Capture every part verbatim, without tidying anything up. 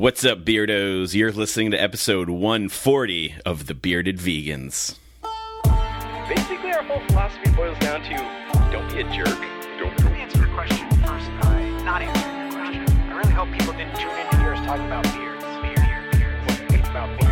What's up, Beardos? You're listening to episode one forty of The Bearded Vegans. Basically, our whole philosophy boils down to don't be a jerk. Don't, don't answer your question first by not answering your question. I really hope people didn't tune in to hear us talking about beards. Beard, beard, beard. It's about beards.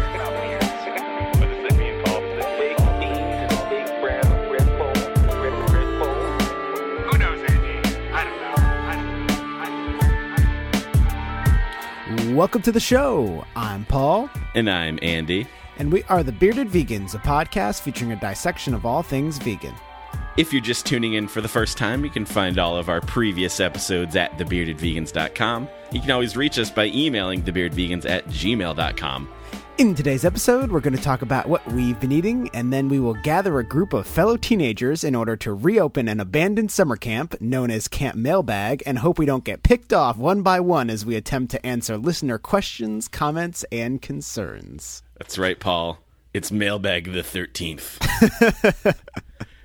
Welcome to the show. I'm Paul. And I'm Andy. And we are The Bearded Vegans, a podcast featuring a dissection of all things vegan. If you're just tuning in for the first time, you can find all of our previous episodes at the bearded vegans dot com. You can always reach us by emailing the bearded vegans at gmail dot com. In today's episode, we're going to talk about what we've been eating, and then we will gather a group of fellow teenagers in order to reopen an abandoned summer camp known as Camp Mailbag, and hope we don't get picked off one by one as we attempt to answer listener questions, comments, and concerns. That's right, Paul. It's Mailbag the thirteenth.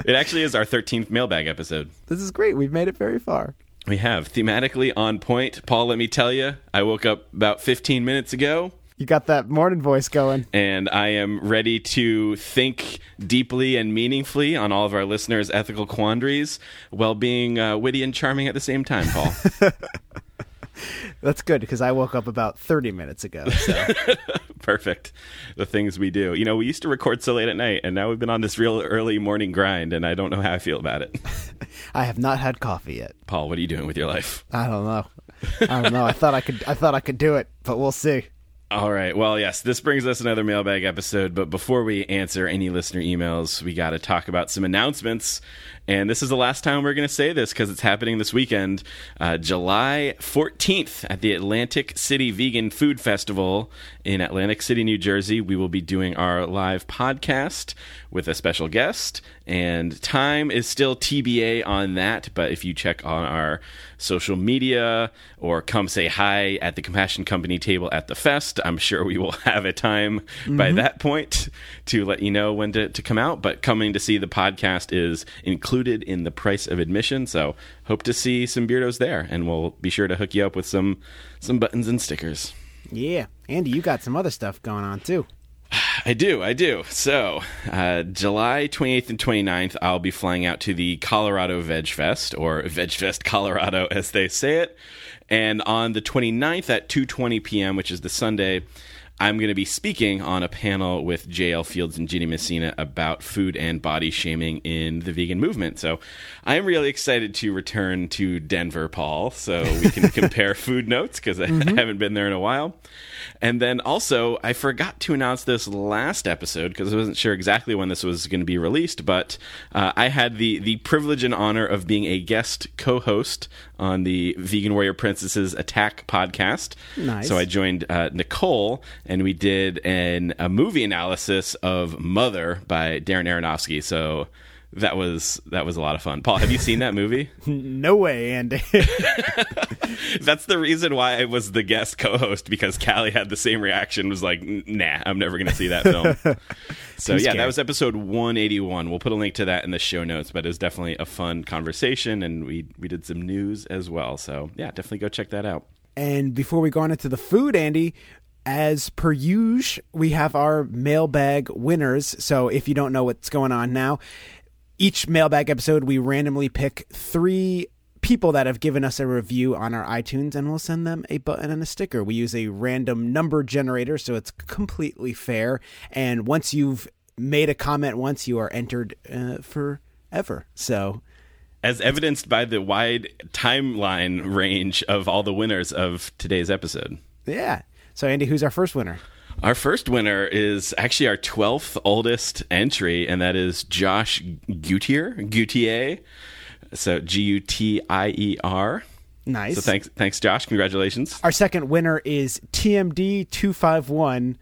It actually is our thirteenth Mailbag episode. This is great. We've made it very far. We have. Thematically on point. Paul, let me tell you, I woke up about fifteen minutes ago. You got that morning voice going. And I am ready to think deeply and meaningfully on all of our listeners' ethical quandaries while being uh, witty and charming at the same time, Paul. That's good, because I woke up about thirty minutes ago. So. Perfect. The things we do. You know, we used to record so late at night, and now we've been on this real early morning grind, and I don't know how I feel about it. I have not had coffee yet. Paul, what are you doing with your life? I don't know. I don't know. I thought I could. I thought I could do it, but we'll see. All right. Well, yes, this brings us another mailbag episode. But before we answer any listener emails, we got to talk about some announcements. And this is the last time we're going to say this because it's happening this weekend, uh, July fourteenth at the Atlantic City Vegan Food Festival in Atlantic City, New Jersey. We will be doing our live podcast with a special guest. And time is still T B A on that, but if you check on our social media or come say hi at the Compassion Company table at the fest, I'm sure we will have a time mm-hmm. by that point to let you know when to, to come out. But coming to see the podcast is included in the price of admission, so hope to see some beardos there, and we'll be sure to hook you up with some some buttons and stickers. Yeah. Andy, you got some other stuff going on too. I do, I do. So, uh, July twenty-eighth and twenty-ninth, I'll be flying out to the Colorado Veg Fest, or Veg Fest Colorado as they say it. And on the twenty-ninth at two twenty p.m., which is the Sunday, I'm going to be speaking on a panel with J L. Fields and Ginny Messina about food and body shaming in the vegan movement. So I'm really excited to return to Denver, Paul, so we can compare food notes because I mm-hmm. haven't been there in a while. And then also, I forgot to announce this last episode because I wasn't sure exactly when this was going to be released, but uh, I had the, the privilege and honor of being a guest co-host on the Vegan Warrior Princesses Attack podcast. Nice. So I joined uh, Nicole, and we did an, a movie analysis of Mother by Darren Aronofsky. So that was that was a lot of fun. Paul, have you seen that movie? No way, Andy. That's the reason why I was the guest co-host, because Callie had the same reaction, was like, nah, I'm never going to see that film. So yeah, that was episode one eighty-one. We'll put a link to that in the show notes, but it was definitely a fun conversation, and we, we did some news as well. So yeah, definitely go check that out. And before we go on into the food, Andy, as per usual, we have our mailbag winners. So if you don't know what's going on now, each mailbag episode, we randomly pick three people that have given us a review on our iTunes, and we'll send them a button and a sticker. We use a random number generator, so it's completely fair. And once you've made a comment once, you are entered uh, forever. So, as evidenced by the wide timeline range of all the winners of today's episode. Yeah. So, Andy, who's our first winner? Our first winner is actually our twelfth oldest entry, and that is Josh Gutier, Gutier, so G U T I E R. Nice. So thanks, thanks, Josh. Congratulations. Our second winner is T M D two five one,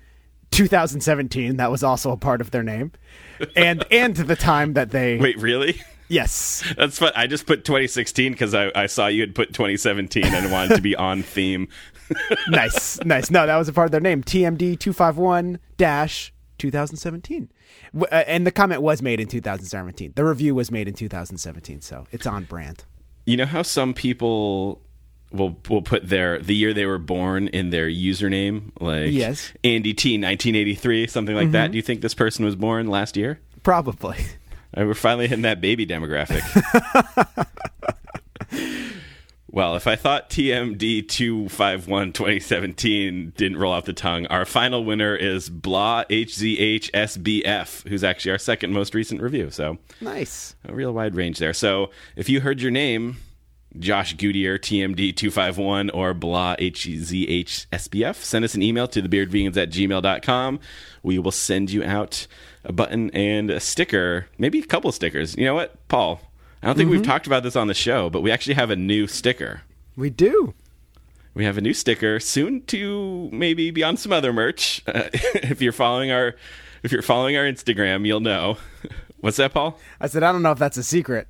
two thousand seventeen. That was also a part of their name, and and the time that they... Wait, really? Yes. That's fun. I just put twenty sixteen because I, I saw you had put twenty seventeen and wanted to be on theme. Nice, nice. No, that was a part of their name. T M D two five one dash two thousand seventeen. And the comment was made in two thousand seventeen. The review was made in two thousand seventeen, so it's on brand. You know how some people We'll we'll put their the year they were born in their username, like yes. Andy T nineteen eighty-three, something like mm-hmm. that. Do you think this person was born last year? Probably. All right, we're finally hitting that baby demographic. Well, if I thought T M D two fifty-one twenty seventeen didn't roll off the tongue, our final winner is Blah H Z H S B F, who's actually our second most recent review. So nice, a real wide range there. So if you heard your name, Josh Goodier, T M D two fifty-one, or Blah H Z H S B F, send us an email to the bearded vegans at gmail dot com. We will send you out a button and a sticker, maybe a couple stickers. You know what, Paul? I don't think mm-hmm. we've talked about this on the show, but we actually have a new sticker. We do. We have a new sticker, soon to maybe be on some other merch. Uh, if you're following our, if you're following our Instagram, you'll know. What's that, Paul? I said I don't know if that's a secret.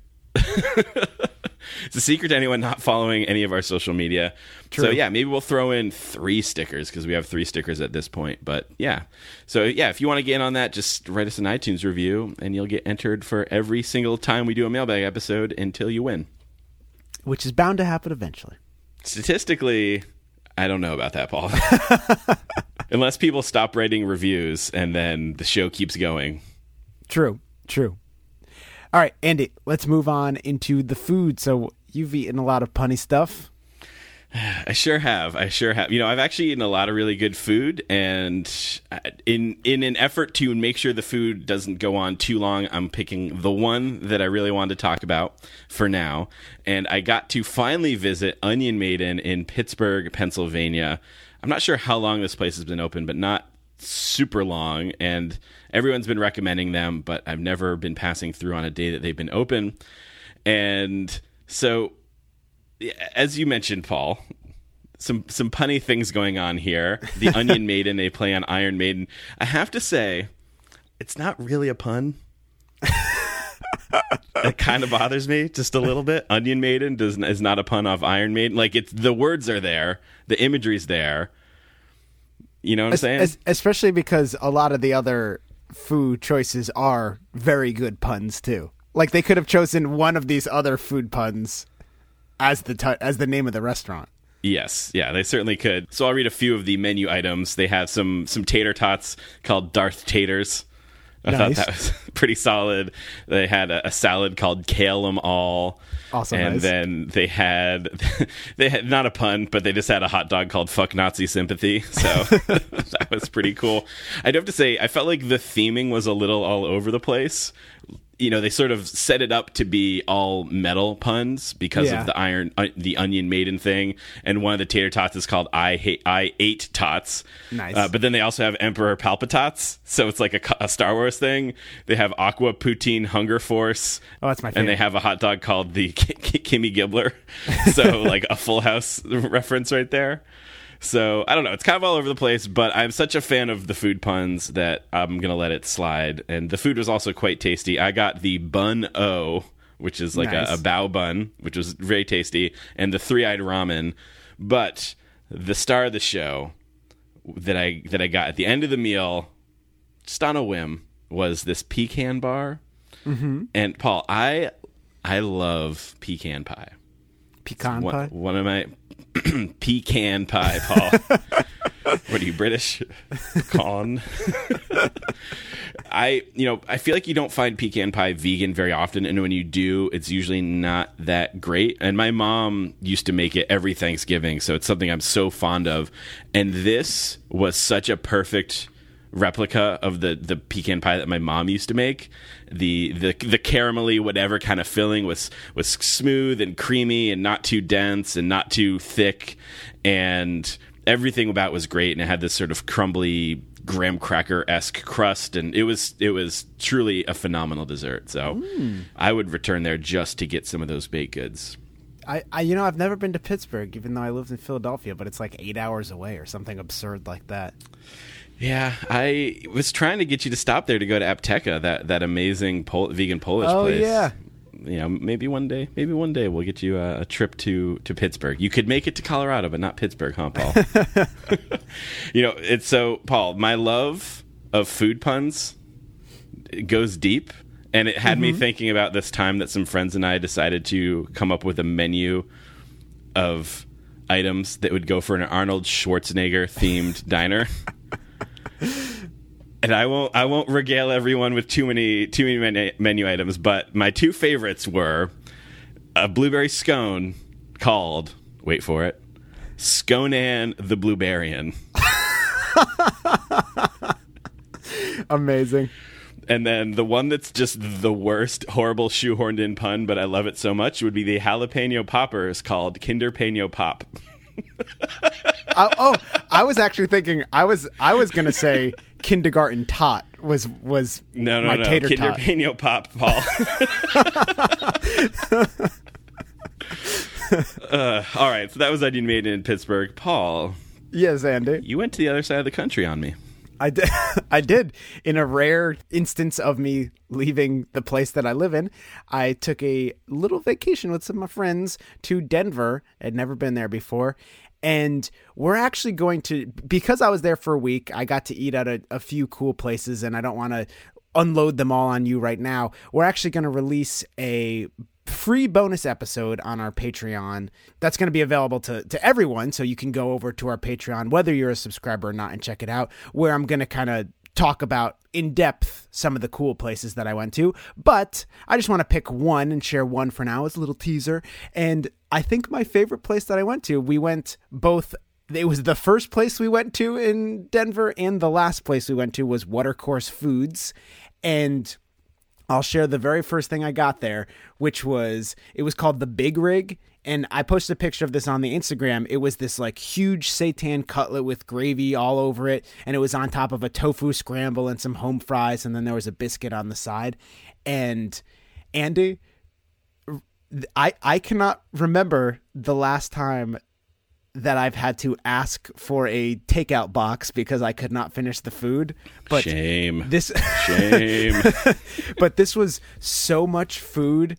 It's a secret to anyone not following any of our social media. True. So yeah, maybe we'll throw in three stickers because we have three stickers at this point. But yeah, so yeah, if you want to get in on that, just write us an iTunes review and you'll get entered for every single time we do a mailbag episode until you win. Which is bound to happen eventually. Statistically, I don't know about that, Paul. Unless people stop writing reviews and then the show keeps going. True, true. All right, Andy, let's move on into the food. So you've eaten a lot of punny stuff. I sure have. I sure have. You know, I've actually eaten a lot of really good food. And in in an effort to make sure the food doesn't go on too long, I'm picking the one that I really wanted to talk about for now. And I got to finally visit Onion Maiden in Pittsburgh, Pennsylvania. I'm not sure how long this place has been open, but not super long, and everyone's been recommending them, but I've never been passing through on a day that they've been open. And so, as you mentioned, Paul, some some punny things going on here. The Onion Maiden, they play on Iron Maiden. I have to say, it's not really a pun. It kind of bothers me just a little bit. Onion Maiden does is not a pun off Iron Maiden. Like, it's the words are there, the imagery's there. You know what I'm saying? As, especially because a lot of the other food choices are very good puns too. Like, they could have chosen one of these other food puns as the t- as the name of the restaurant. Yes, yeah, they certainly could. So I'll read a few of the menu items. They have some some tater tots called Darth Taters. I nice. thought that was pretty solid. They had a, a salad called Kale Em All. Awesome. And nice. then they had, they had not a pun, but they just had a hot dog called Fuck Nazi Sympathy. So that was pretty cool. I'd have to say, I felt like the theming was a little all over the place. You know, they sort of set it up to be all metal puns because yeah. of the iron, uh, the Onion Maiden thing. And one of the tater tots is called I hate, I ate tots. Nice. Uh, but then they also have Emperor Palpatots. So it's like a, a Star Wars thing. They have Aqua Poutine Hunger Force. Oh, that's my favorite. And they have a hot dog called the K- K- Kimmy Gibbler. So like a Full House reference right there. So, I don't know. It's kind of all over the place, but I'm such a fan of the food puns that I'm going to let it slide. And the food was also quite tasty. I got the Bun O, which is like nice. a, a bao bun, which was very tasty, and the three-eyed ramen. But the star of the show that I that I got at the end of the meal, just on a whim, was this pecan bar. Mm-hmm. And, Paul, I I love pecan pie. Pecan one, pie? One of my... pecan pie, Paul. What are you, British? Pecan. I, you know, I feel like you don't find pecan pie vegan very often, and when you do, it's usually not that great. And my mom used to make it every Thanksgiving, so it's something I'm so fond of. And this was such a perfect replica of the the pecan pie that my mom used to make. The the the caramelly whatever kind of filling was was smooth and creamy and not too dense and not too thick, and everything about it was great. And it had this sort of crumbly graham cracker-esque crust, and it was it was truly a phenomenal dessert. So mm. I would return there just to get some of those baked goods. I, I you know, I've never been to Pittsburgh, even though I lived in Philadelphia, but it's like eight hours away or something absurd like that. Yeah, I was trying to get you to stop there to go to Apteka, that that amazing Pol- vegan Polish oh, place. Oh yeah, you know, maybe one day, maybe one day we'll get you a, a trip to, to Pittsburgh. You could make it to Colorado, but not Pittsburgh, huh, Paul? You know, it's so Paul. My love of food puns goes deep, and it had mm-hmm. me thinking about this time that some friends and I decided to come up with a menu of items that would go for an Arnold Schwarzenegger themed diner. And I won't I won't regale everyone with too many too many menu, menu items, but my two favorites were a blueberry scone called, wait for it, Sconan the Blueberrian. Amazing. And then the one that's just the worst, horrible shoehorned in pun, but I love it so much, would be the jalapeno poppers called Kinder Peno Pop. I, oh, I was actually thinking I was I was gonna say kindergarten tot was was no no my no tater Kinder tot. Peno Pop, Paul. uh, all right, so that was Onion Maiden in Pittsburgh, Paul. Yes, Andy. You went to the other side of the country on me. I did. I did. In a rare instance of me leaving the place that I live in, I took a little vacation with some of my friends to Denver. I'd never been there before. And we're actually going to, because I was there for a week, I got to eat at a, a few cool places, and I don't want to unload them all on you right now. We're actually going to release a free bonus episode on our Patreon that's going to be available to, to everyone, so you can go over to our Patreon, whether you're a subscriber or not, and check it out, where I'm going to kind of talk about in depth some of the cool places that I went to. But I just want to pick one and share one for now as a little teaser. And I think my favorite place that I went to, we went both, it was the first place we went to in Denver, and the last place we went to was Watercourse Foods. And I'll share the very first thing I got there, which was, it was called the Big Rig. And I posted a picture of this on the Instagram. It was this like huge seitan cutlet with gravy all over it. And it was on top of a tofu scramble and some home fries. And then there was a biscuit on the side. And Andy, I, I cannot remember the last time that I've had to ask for a takeout box because I could not finish the food. But shame. This shame. But this was so much food,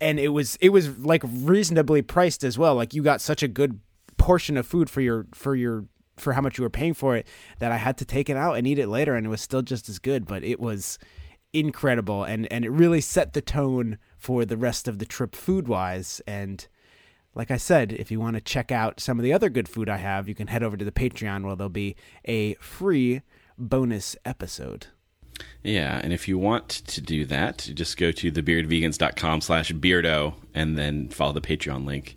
and it was it was like reasonably priced as well. Like, you got such a good portion of food for your for your for how much you were paying for it that I had to take it out and eat it later, and it was still just as good. But it was incredible, and and it really set the tone for the rest of the trip food wise. And like I said, if you want to check out some of the other good food I have, you can head over to the Patreon, where there'll be a free bonus episode. Yeah, and if you want to do that, just go to the bearded vegans dot com slash beardo and then follow the Patreon link.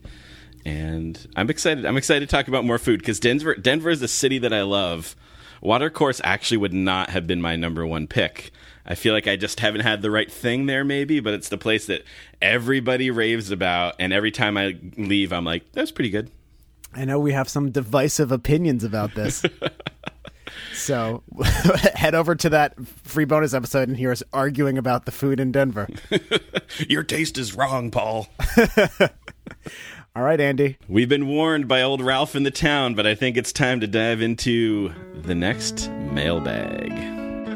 And I'm excited. I'm excited to talk about more food, because Denver, Denver is a city that I love. Watercourse actually would not have been my number one pick. I feel like I just haven't had the right thing there, maybe, but it's the place that everybody raves about, and every time I leave, I'm like, that was pretty good. I know we have some divisive opinions about this. So head over to that free bonus episode and hear us arguing about the food in Denver. Your taste is wrong, Paul. All right, Andy. We've been warned by old Ralph in the town, but I think it's time to dive into the next mailbag.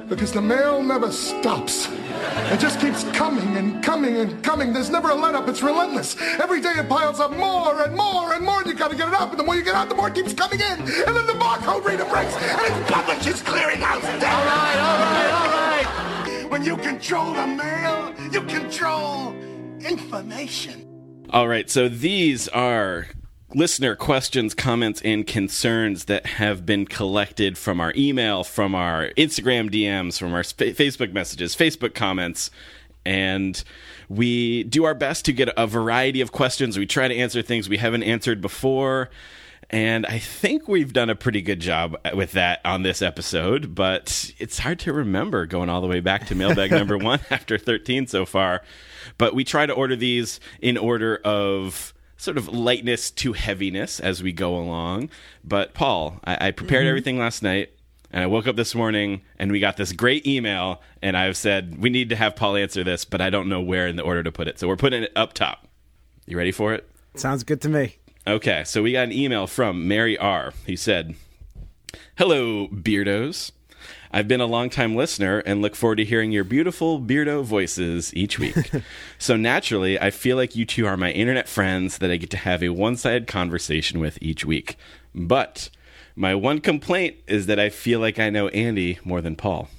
Because the mail never stops. It just keeps coming and coming and coming. There's never a let-up. It's relentless. Every day it piles up more and more and more, and you got to get it up. And the more you get out, the more it keeps coming in. And then the barcode reader breaks, and it's published. It's clearing house. All right, all right, all right. When you control the mail, you control information. All right, so these are listener questions, comments, and concerns that have been collected from our email, from our Instagram D Ms, from our sp- Facebook messages, Facebook comments, and we do our best to get a variety of questions. We try to answer things we haven't answered before, and I think we've done a pretty good job with that on this episode, but it's hard to remember going all the way back to mailbag number one after thirteen so far, but we try to order these in order of sort of lightness to heaviness as we go along. But Paul, I, I prepared mm-hmm. everything last night, and I woke up this morning, and we got this great email, and I've said, we need to have Paul answer this, but I don't know where in the order to put it. So we're putting it up top. You ready for it? Sounds good to me. Okay, so we got an email from Mary R. He said, hello, Beardos. I've been a longtime listener and look forward to hearing your beautiful Beardo voices each week. So naturally, I feel like you two are my internet friends that I get to have a one-sided conversation with each week. But my one complaint is that I feel like I know Andy more than Paul.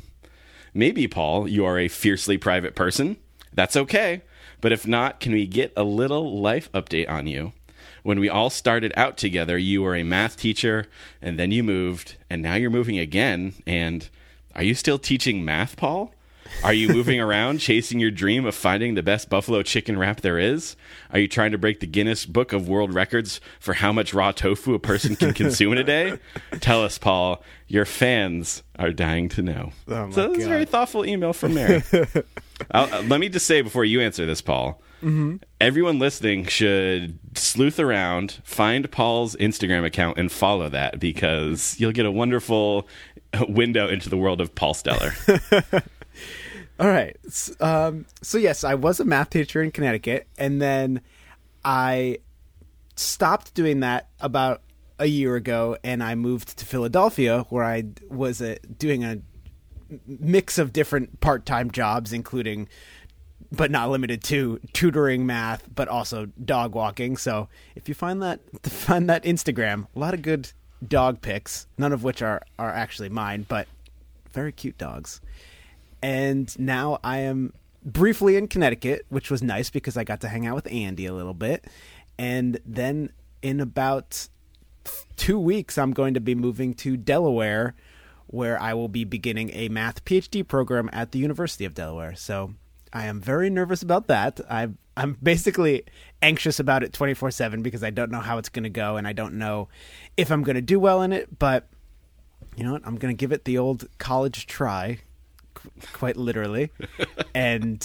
Maybe, Paul, you are a fiercely private person. That's okay. But if not, can we get a little life update on you? When we all started out together, you were a math teacher, and then you moved, and now you're moving again. And are you still teaching math, Paul? Are you moving around, chasing your dream of finding the best buffalo chicken wrap there is? Are you trying to break the Guinness Book of World Records for how much raw tofu a person can consume in a day? Tell us, Paul. Your fans are dying to know. Oh so this God. is a very thoughtful email from Mary. I'll, let me just say before you answer this, Paul, mm-hmm. everyone listening should sleuth around, find Paul's Instagram account, and follow that, because you'll get a wonderful window into the world of Paul Steller. All right. Um, so, yes, I was a math teacher in Connecticut, and then I stopped doing that about a year ago, and I moved to Philadelphia, where I was a, doing a mix of different part-time jobs, including, but not limited to, tutoring math, but also dog walking. So if you find that find that Instagram, a lot of good dog pics, none of which are, are actually mine, but very cute dogs. And now I am briefly in Connecticut, which was nice because I got to hang out with Andy a little bit. And then in about two weeks, I'm going to be moving to Delaware, where I will be beginning a math PhD program at the University of Delaware. So I am very nervous about that. I've, I'm basically anxious about it twenty-four seven because I don't know how it's going to go, and I don't know if I'm going to do well in it. But you know what? I'm going to give it the old college try. Quite literally, and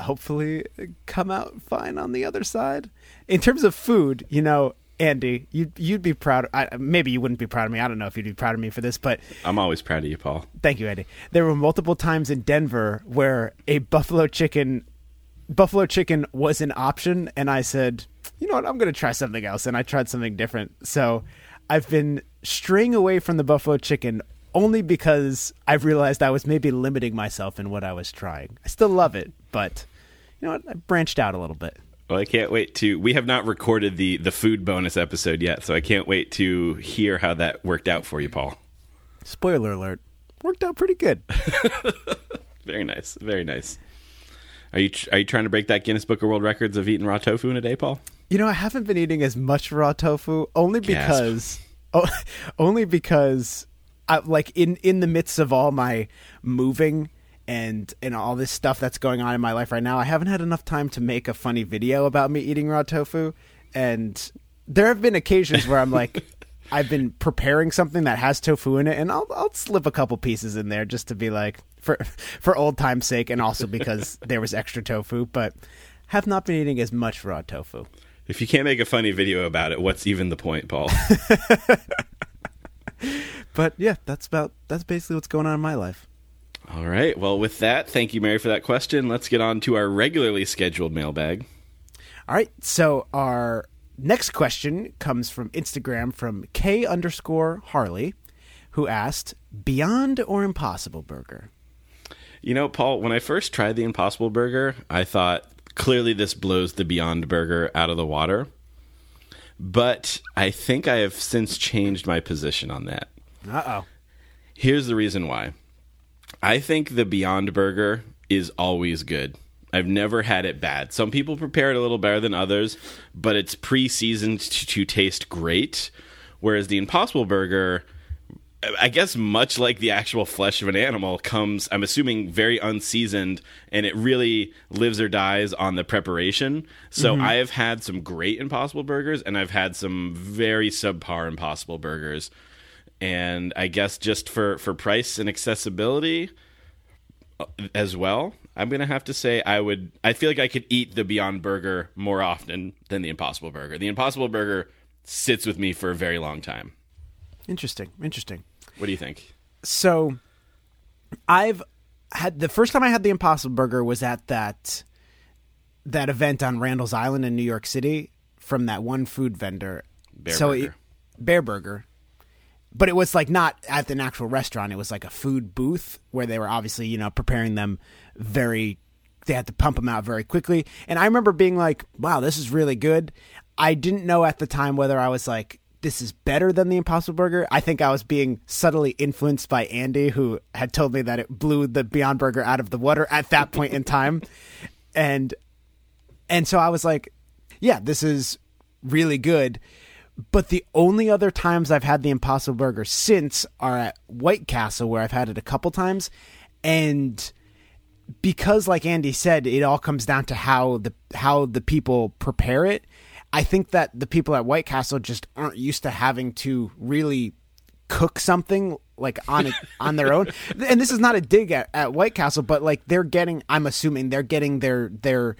hopefully come out fine on the other side. In terms of food, you know, Andy, you'd, you'd be proud. I, maybe you wouldn't be proud of me. I don't know if you'd be proud of me for this, but I'm always proud of you, Paul. Thank you, Andy. There were multiple times in Denver where a buffalo chicken, buffalo chicken was an option, and I said, you know what, I'm going to try something else, and I tried something different. So I've been straying away from the buffalo chicken only because I've realized I was maybe limiting myself in what I was trying. I still love it, but you know what? I branched out a little bit. Well, I can't wait to... We have not recorded the, the food bonus episode yet, so I can't wait to hear how that worked out for you, Paul. Spoiler alert. Worked out pretty good. Very nice. Very nice. Are you tr- are you trying to break that Guinness Book of World Records of eating raw tofu in a day, Paul? You know, I haven't been eating as much raw tofu, only because... Oh, only because... I, like in, in the midst of all my moving and, and all this stuff that's going on in my life right now, I haven't had enough time to make a funny video about me eating raw tofu. And there have been occasions where I'm like, I've been preparing something that has tofu in it, and I'll I'll slip a couple pieces in there just to be like, for for old time's sake, and also because there was extra tofu, but have not been eating as much raw tofu. If you can't make a funny video about it, what's even the point, Paul? But yeah, that's about that's basically what's going on in my life. All right. Well, with that, thank you, Mary, for that question. Let's get on to our regularly scheduled mailbag. All right. So our next question comes from Instagram from K underscore Harley, who asked, Beyond or Impossible Burger? You know, Paul, when I first tried the Impossible Burger, I thought, clearly this blows the Beyond Burger out of the water. But I think I have since changed my position on that. Uh-oh. Here's the reason why. I think the Beyond Burger is always good. I've never had it bad. Some people prepare it a little better than others, but it's pre-seasoned to, to taste great. Whereas the Impossible Burger, I guess much like the actual flesh of an animal, comes, I'm assuming, very unseasoned, and it really lives or dies on the preparation. So mm-hmm. I have had some great Impossible Burgers, and I've had some very subpar Impossible Burgers. And I guess just for, for price and accessibility as well, I'm going to have to say I would. I feel like I could eat the Beyond Burger more often than the Impossible Burger. The Impossible Burger sits with me for a very long time. Interesting. Interesting. What do you think? So I've had the first time I had the Impossible Burger was at that that event on Randall's Island in New York City from that one food vendor. Bear so Burger. It, Bear Burger. But it was like not at an actual restaurant. It was like a food booth where they were obviously, you know, preparing them very, they had to pump them out very quickly. And I remember being like, wow, this is really good. I didn't know at the time whether I was like, this is better than the Impossible Burger. I think I was being subtly influenced by Andy, who had told me that it blew the Beyond Burger out of the water at that point in time. And, and so I was like, yeah, this is really good. But the only other times I've had the Impossible Burger since are at White Castle, where I've had it a couple times. And because, like Andy said, it all comes down to how the how the people prepare it. I think that the people at White Castle just aren't used to having to really cook something like on a, on their own. And this is not a dig at, at White Castle, but like they're getting, I'm assuming they're getting their their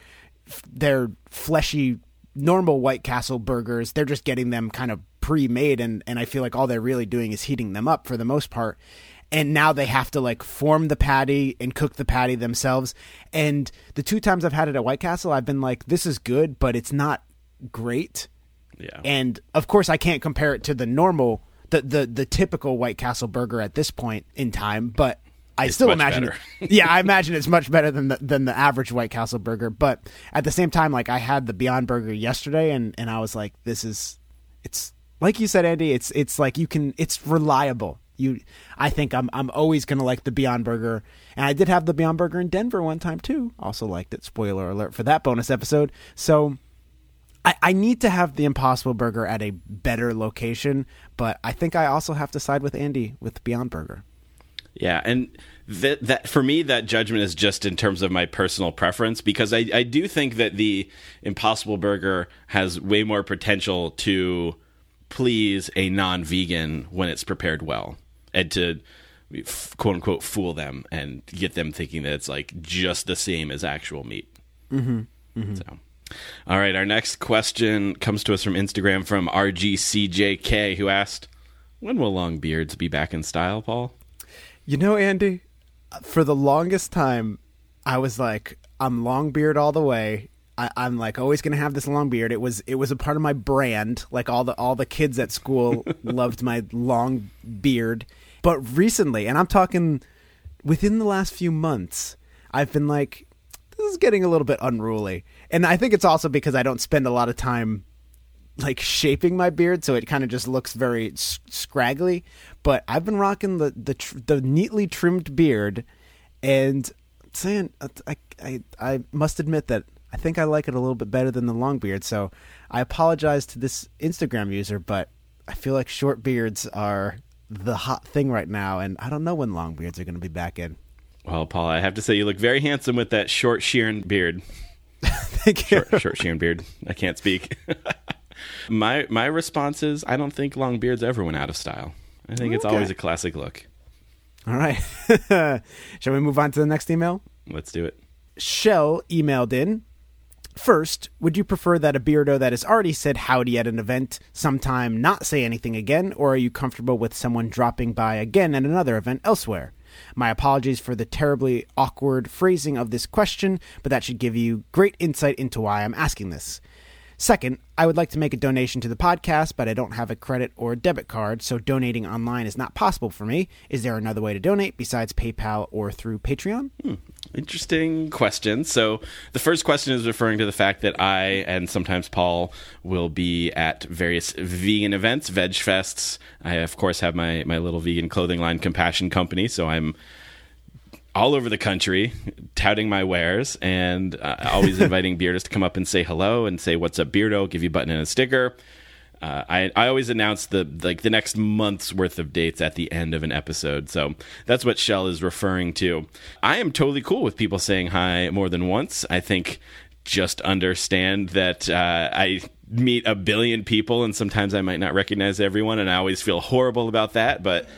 their fleshy normal White Castle burgers. They're just getting them kind of pre-made, and and I feel like all they're really doing is heating them up for the most part. And now they have to like form the patty and cook the patty themselves. And the two times I've had it at White Castle, I've been like, this is good, but it's not great. Yeah. And of course I can't compare it to the normal the the, the typical White Castle burger at this point in time, but I it's still imagine it, yeah I imagine it's much better than the, than the average White Castle burger. But at the same time, like I had the Beyond Burger yesterday, and and I was like, this is it's like you said, Andy, it's it's like you can it's reliable. You I think I'm I'm always going to like the Beyond Burger. And I did have the Beyond Burger in Denver one time too. Also liked it. Spoiler alert for that bonus episode. So I, I need to have the Impossible Burger at a better location, but I think I also have to side with Andy with Beyond Burger. Yeah, and that, that for me, that judgment is just in terms of my personal preference, because I, I do think that the Impossible Burger has way more potential to please a non-vegan when it's prepared well, and to quote-unquote fool them and get them thinking that it's like just the same as actual meat. Mm-hmm. Mm-hmm. So... All right, our next question comes to us from Instagram from R G C J K, who asked, when will long beards be back in style, Paul? You know, Andy, for the longest time, I was like, I'm long beard all the way. I, I'm like always going to have this long beard. It was it was a part of my brand. Like all the all the kids at school loved my long beard. But recently, and I'm talking within the last few months, I've been like, this is getting a little bit unruly. And I think it's also because I don't spend a lot of time like shaping my beard, so it kind of just looks very s- scraggly. But I've been rocking the the, tr- the neatly trimmed beard, and saying I, I I must admit that I think I like it a little bit better than the long beard. So I apologize to this Instagram user, but I feel like short beards are the hot thing right now, and I don't know when long beards are going to be back in. Well, Paul, I have to say you look very handsome with that short, shearing beard. Thank you. Short, short shearing beard. I can't speak. my my response is, I don't think long beards ever went out of style. I think okay. It's always a classic look. All right. Shall we move on to the next email? Let's do it. Shell emailed in. First, would you prefer that a beardo that has already said howdy at an event sometime not say anything again, or are you comfortable with someone dropping by again at another event elsewhere? My apologies for the terribly awkward phrasing of this question, but that should give you great insight into why I'm asking this. Second, I would like to make a donation to the podcast, but I don't have a credit or debit card, so donating online is not possible for me. Is there another way to donate besides PayPal or through Patreon? Hmm. Interesting question. So the first question is referring to the fact that I and sometimes Paul will be at various vegan events, veg fests. I, of course, have my, my little vegan clothing line, Compassion Company, so I'm all over the country touting my wares and uh, always inviting beardos to come up and say hello and say, what's up, beardo? Give you a button and a sticker. Uh, I, I always announce the like the next month's worth of dates at the end of an episode. So that's what Shell is referring to. I am totally cool with people saying hi more than once. I think just understand that uh, I meet a billion people and sometimes I might not recognize everyone, and I always feel horrible about that, but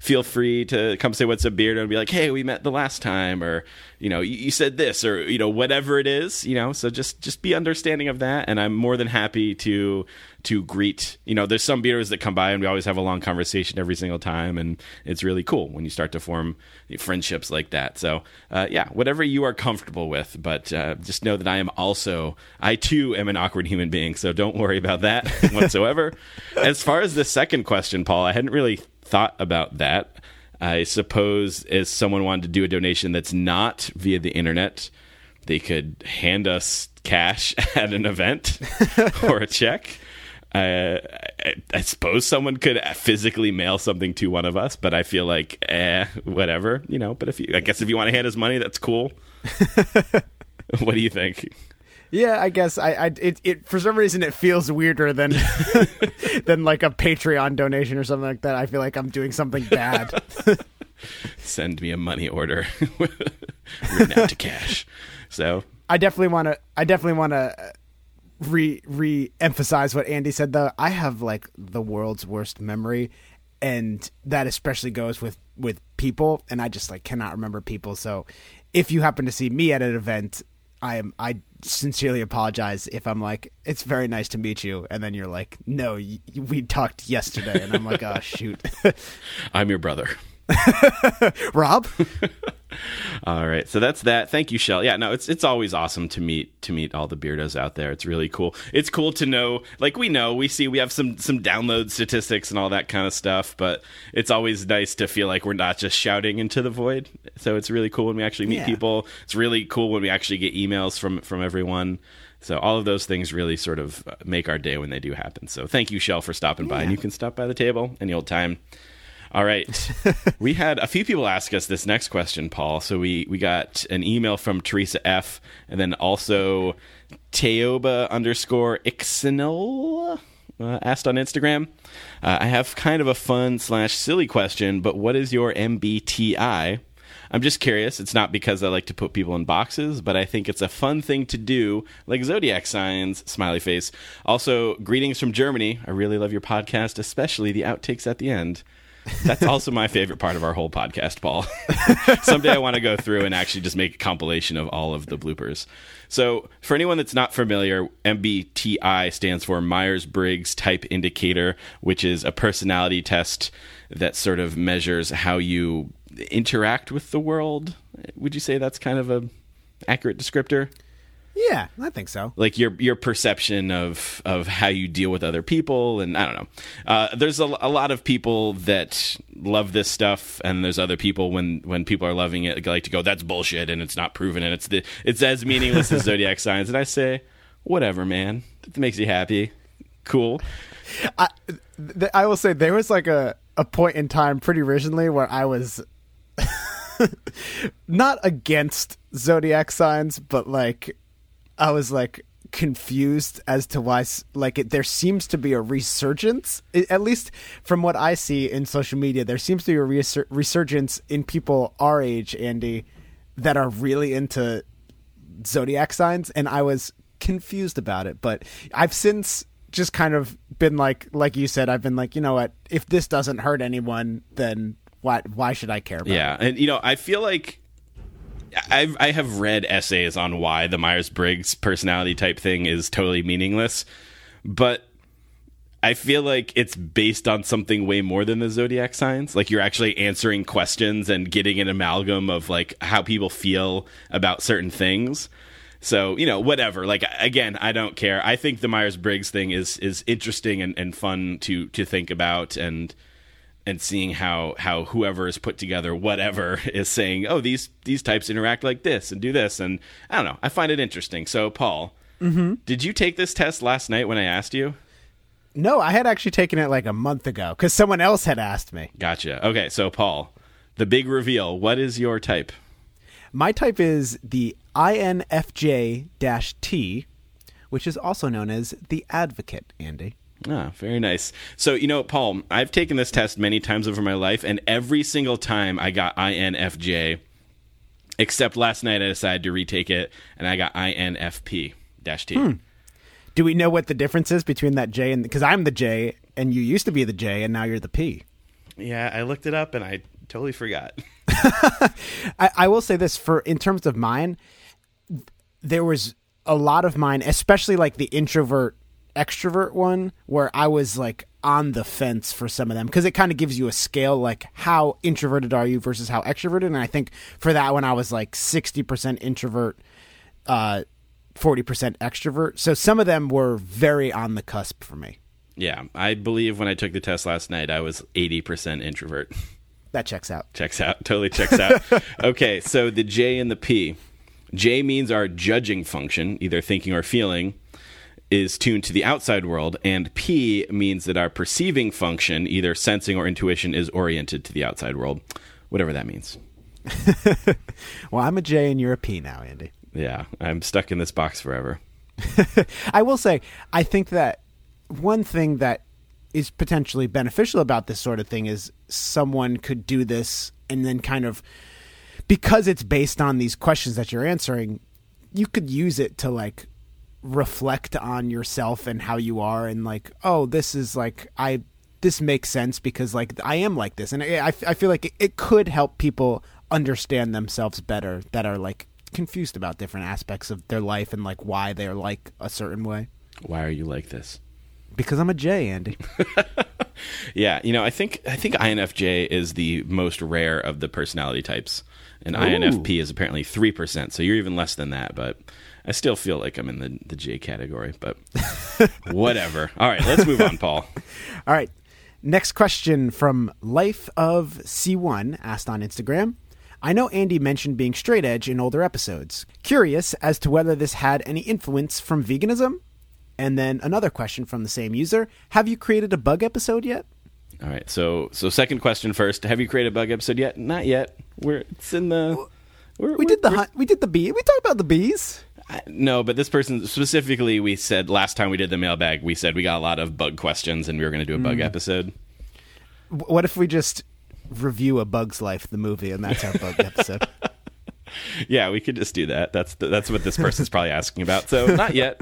feel free to come say what's up, beardo, and be like, hey, we met the last time, or, you know, you, you said this, or, you know, whatever it is, you know, so just, just be understanding of that. And I'm more than happy to, to greet, you know, there's some beardos that come by and we always have a long conversation every single time. And it's really cool when you start to form friendships like that. So, uh, yeah, whatever you are comfortable with, but, uh, just know that I am also, I too am an awkward human being. So don't worry about that whatsoever. As far as the second question, Paul, I hadn't really thought about that. I suppose if someone wanted to do a donation that's not via the internet, they could hand us cash at an event or a check. Uh, I, I suppose someone could physically mail something to one of us, but I feel like, eh, whatever, you know. But if you, I guess if you want to hand us money, that's cool. What do you think? Yeah, I guess I, I it, it for some reason it feels weirder than than like a Patreon donation or something like that. I feel like I'm doing something bad. Send me a money order written out to cash. So I definitely want to. I definitely want to re re emphasize what Andy said though. I have like the world's worst memory, and that especially goes with with people. And I just like cannot remember people. So if you happen to see me at an event, I am I sincerely apologize if I'm like, it's very nice to meet you, and then you're like, no, y- we talked yesterday, and I'm like, oh shoot, I'm your brother. Rob. All right, so that's that. Thank you, Shell. Yeah, no, it's it's always awesome to meet to meet all the beardos out there. It's really cool. It's cool to know, like, we know we see we have some some download statistics and all that kind of stuff, but it's always nice to feel like we're not just shouting into the void. So it's really cool when we actually meet yeah. people. It's really cool when we actually get emails from from everyone. So all of those things really sort of make our day when they do happen. So thank you, Shell, for stopping yeah. by, and you can stop by the table any old time. All right. We had a few people ask us this next question, Paul. So we, we got an email from Teresa F. And then also Teoba underscore Ixinol uh, asked on Instagram. Uh, I have kind of a fun slash silly question, but what is your M B T I? I'm just curious. It's not because I like to put people in boxes, but I think it's a fun thing to do, like zodiac signs, smiley face. Also, greetings from Germany. I really love your podcast, especially the outtakes at the end. That's also my favorite part of our whole podcast, Paul. Someday I want to go through and actually just make a compilation of all of the bloopers. So for anyone that's not familiar, M B T I stands for Myers-Briggs Type Indicator, which is a personality test that sort of measures how you interact with the world. Would you say that's kind of a accurate descriptor? Yeah, I think so. Like your your perception of, of how you deal with other people, and I don't know. Uh, there's a, a lot of people that love this stuff, and there's other people when, when people are loving it, like to go, that's bullshit, and it's not proven, and it's the it's as meaningless as zodiac signs. And I say, whatever, man. It makes you happy. Cool. I th- I will say there was like a, a point in time pretty recently where I was not against zodiac signs, but like, I was like confused as to why, like, it, there seems to be a resurgence, at least from what I see in social media. There seems to be a resur- resurgence in people our age, Andy, that are really into zodiac signs. And I was confused about it, but I've since just kind of been like, like you said, I've been like, you know what, if this doesn't hurt anyone, then why, why should I care about yeah, it? Yeah. And, you know, I feel like, I've, I have read essays on why the Myers-Briggs personality type thing is totally meaningless, but I feel like it's based on something way more than the zodiac signs. Like, you're actually answering questions and getting an amalgam of like how people feel about certain things. So, you know, whatever. Like, again, I don't care. I think the Myers-Briggs thing is is interesting and, and fun to to think about, and and seeing how, how whoever is put together, whatever, is saying, oh, these these types interact like this and do this. And I don't know. I find it interesting. So, Paul, mm-hmm. did you take this test last night when I asked you? No, I had actually taken it like a month ago because someone else had asked me. Gotcha. Okay, so, Paul, the big reveal. What is your type? My type is the I N F J T, which is also known as the advocate, Andy. Ah, very nice. So, you know, Paul, I've taken this test many times over my life, and every single time I got I N F J, except last night I decided to retake it, and I got I N F P T. Hmm. Do we know what the difference is between that J and... Because I'm the J, and you used to be the J, and now you're the P. Yeah, I looked it up, and I totally forgot. I, I will say this, for in terms of mine, there was a lot of mine, especially like the introvert extrovert one, where I was like on the fence for some of them, because it kind of gives you a scale, like how introverted are you versus how extroverted. And I think for that one I was like sixty percent introvert, uh forty percent extrovert. So some of them were very on the cusp for me. Yeah, I believe when I took the test last night I was eighty percent introvert. That checks out. Checks out. Totally checks out. Okay, so the J and the P. J means our judging function, either thinking or feeling, is tuned to the outside world, and P means that our perceiving function, either sensing or intuition, is oriented to the outside world, whatever that means. Well, I'm a J and you're a P now, Andy. Yeah, I'm stuck in this box forever. I will say, I think that one thing that is potentially beneficial about this sort of thing is someone could do this and then kind of, because it's based on these questions that you're answering, you could use it to like reflect on yourself and how you are, and like, oh, this is like, I, this makes sense because like I am like this. And I, I feel like it, it could help people understand themselves better that are like confused about different aspects of their life and like why they're like a certain way. Why are you like this? Because I'm a J, Andy. Yeah, you know, I think I think I N F J is the most rare of the personality types, and Ooh. I N F P is apparently three percent. So you're even less than that. But I still feel like I'm in the the J category. But whatever. All right, let's move on, Paul. All right, next question from Life of C one asked on Instagram. I know Andy mentioned being straight edge in older episodes. Curious as to whether this had any influence from veganism. And then another question from the same user. Have you created a bug episode yet? All right. So so second question first. Have you created a bug episode yet? Not yet. We're it's in the we're, We did the hunt, we did the bee. We talked about the bees. I, no, but this person specifically, we said last time we did the mailbag, we said we got a lot of bug questions and we were going to do a bug mm. episode. What if we just review A Bug's Life, the movie, and that's our bug episode? Yeah, we could just do that. That's the, that's what this person's probably asking about. So not yet.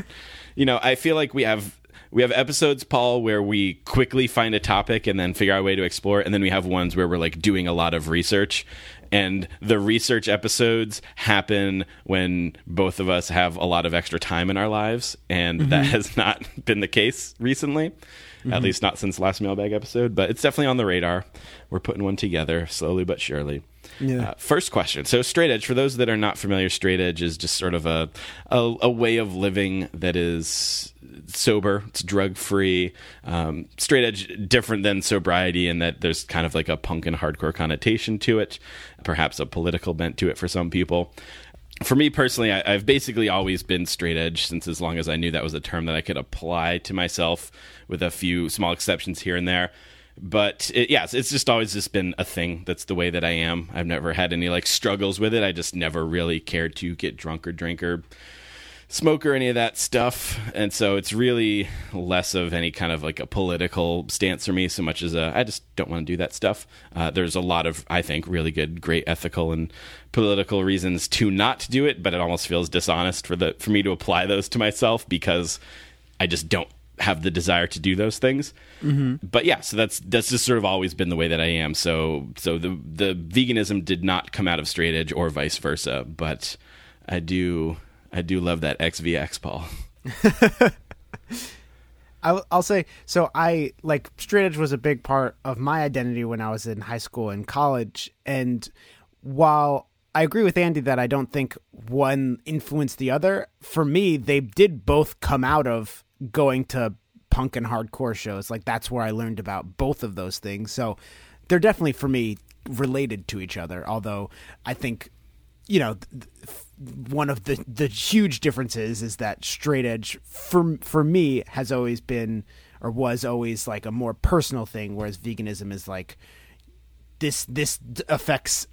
You know, I feel like we have we have episodes, Paul, where we quickly find a topic and then figure out a way to explore it. And then we have ones where we're like doing a lot of research. And the research episodes happen when both of us have a lot of extra time in our lives. And mm-hmm. that has not been the case recently, mm-hmm. at least not since last mailbag episode. But it's definitely on the radar. We're putting one together slowly but surely. Yeah. Uh, first question. So straight edge, for those that are not familiar, straight edge is just sort of a, a, a way of living that is sober. It's drug free. Um, straight edge, different than sobriety in that there's kind of like a punk and hardcore connotation to it. Perhaps a political bent to it for some people. For me personally, I, I've basically always been straight edge since as long as I knew that was a term that I could apply to myself, with a few small exceptions here and there. But it, yes, it's just always just been a thing. That's the way that I am. I've never had any like struggles with it. I just never really cared to get drunk or drink or smoke or any of that stuff. And so it's really less of any kind of like a political stance for me so much as a, I just don't want to do that stuff. Uh, there's a lot of, I think, really good, great ethical and political reasons to not do it, but it almost feels dishonest for the for me to apply those to myself because I just don't have the desire to do those things. Mm-hmm. But yeah, so that's that's just sort of always been the way that I am. So so the the veganism did not come out of straight edge or vice versa, but I do... I do love that X V X, Paul. I'll, I'll say, so I, like, straight edge was a big part of my identity when I was in high school and college. And while I agree with Andy that I don't think one influenced the other, for me, they did both come out of going to punk and hardcore shows. Like, that's where I learned about both of those things. So they're definitely, for me, related to each other. Although I think, you know... Th- th- one of the, the huge differences is that straight edge for, for me has always been, or was always like a more personal thing. Whereas veganism is like this, this affects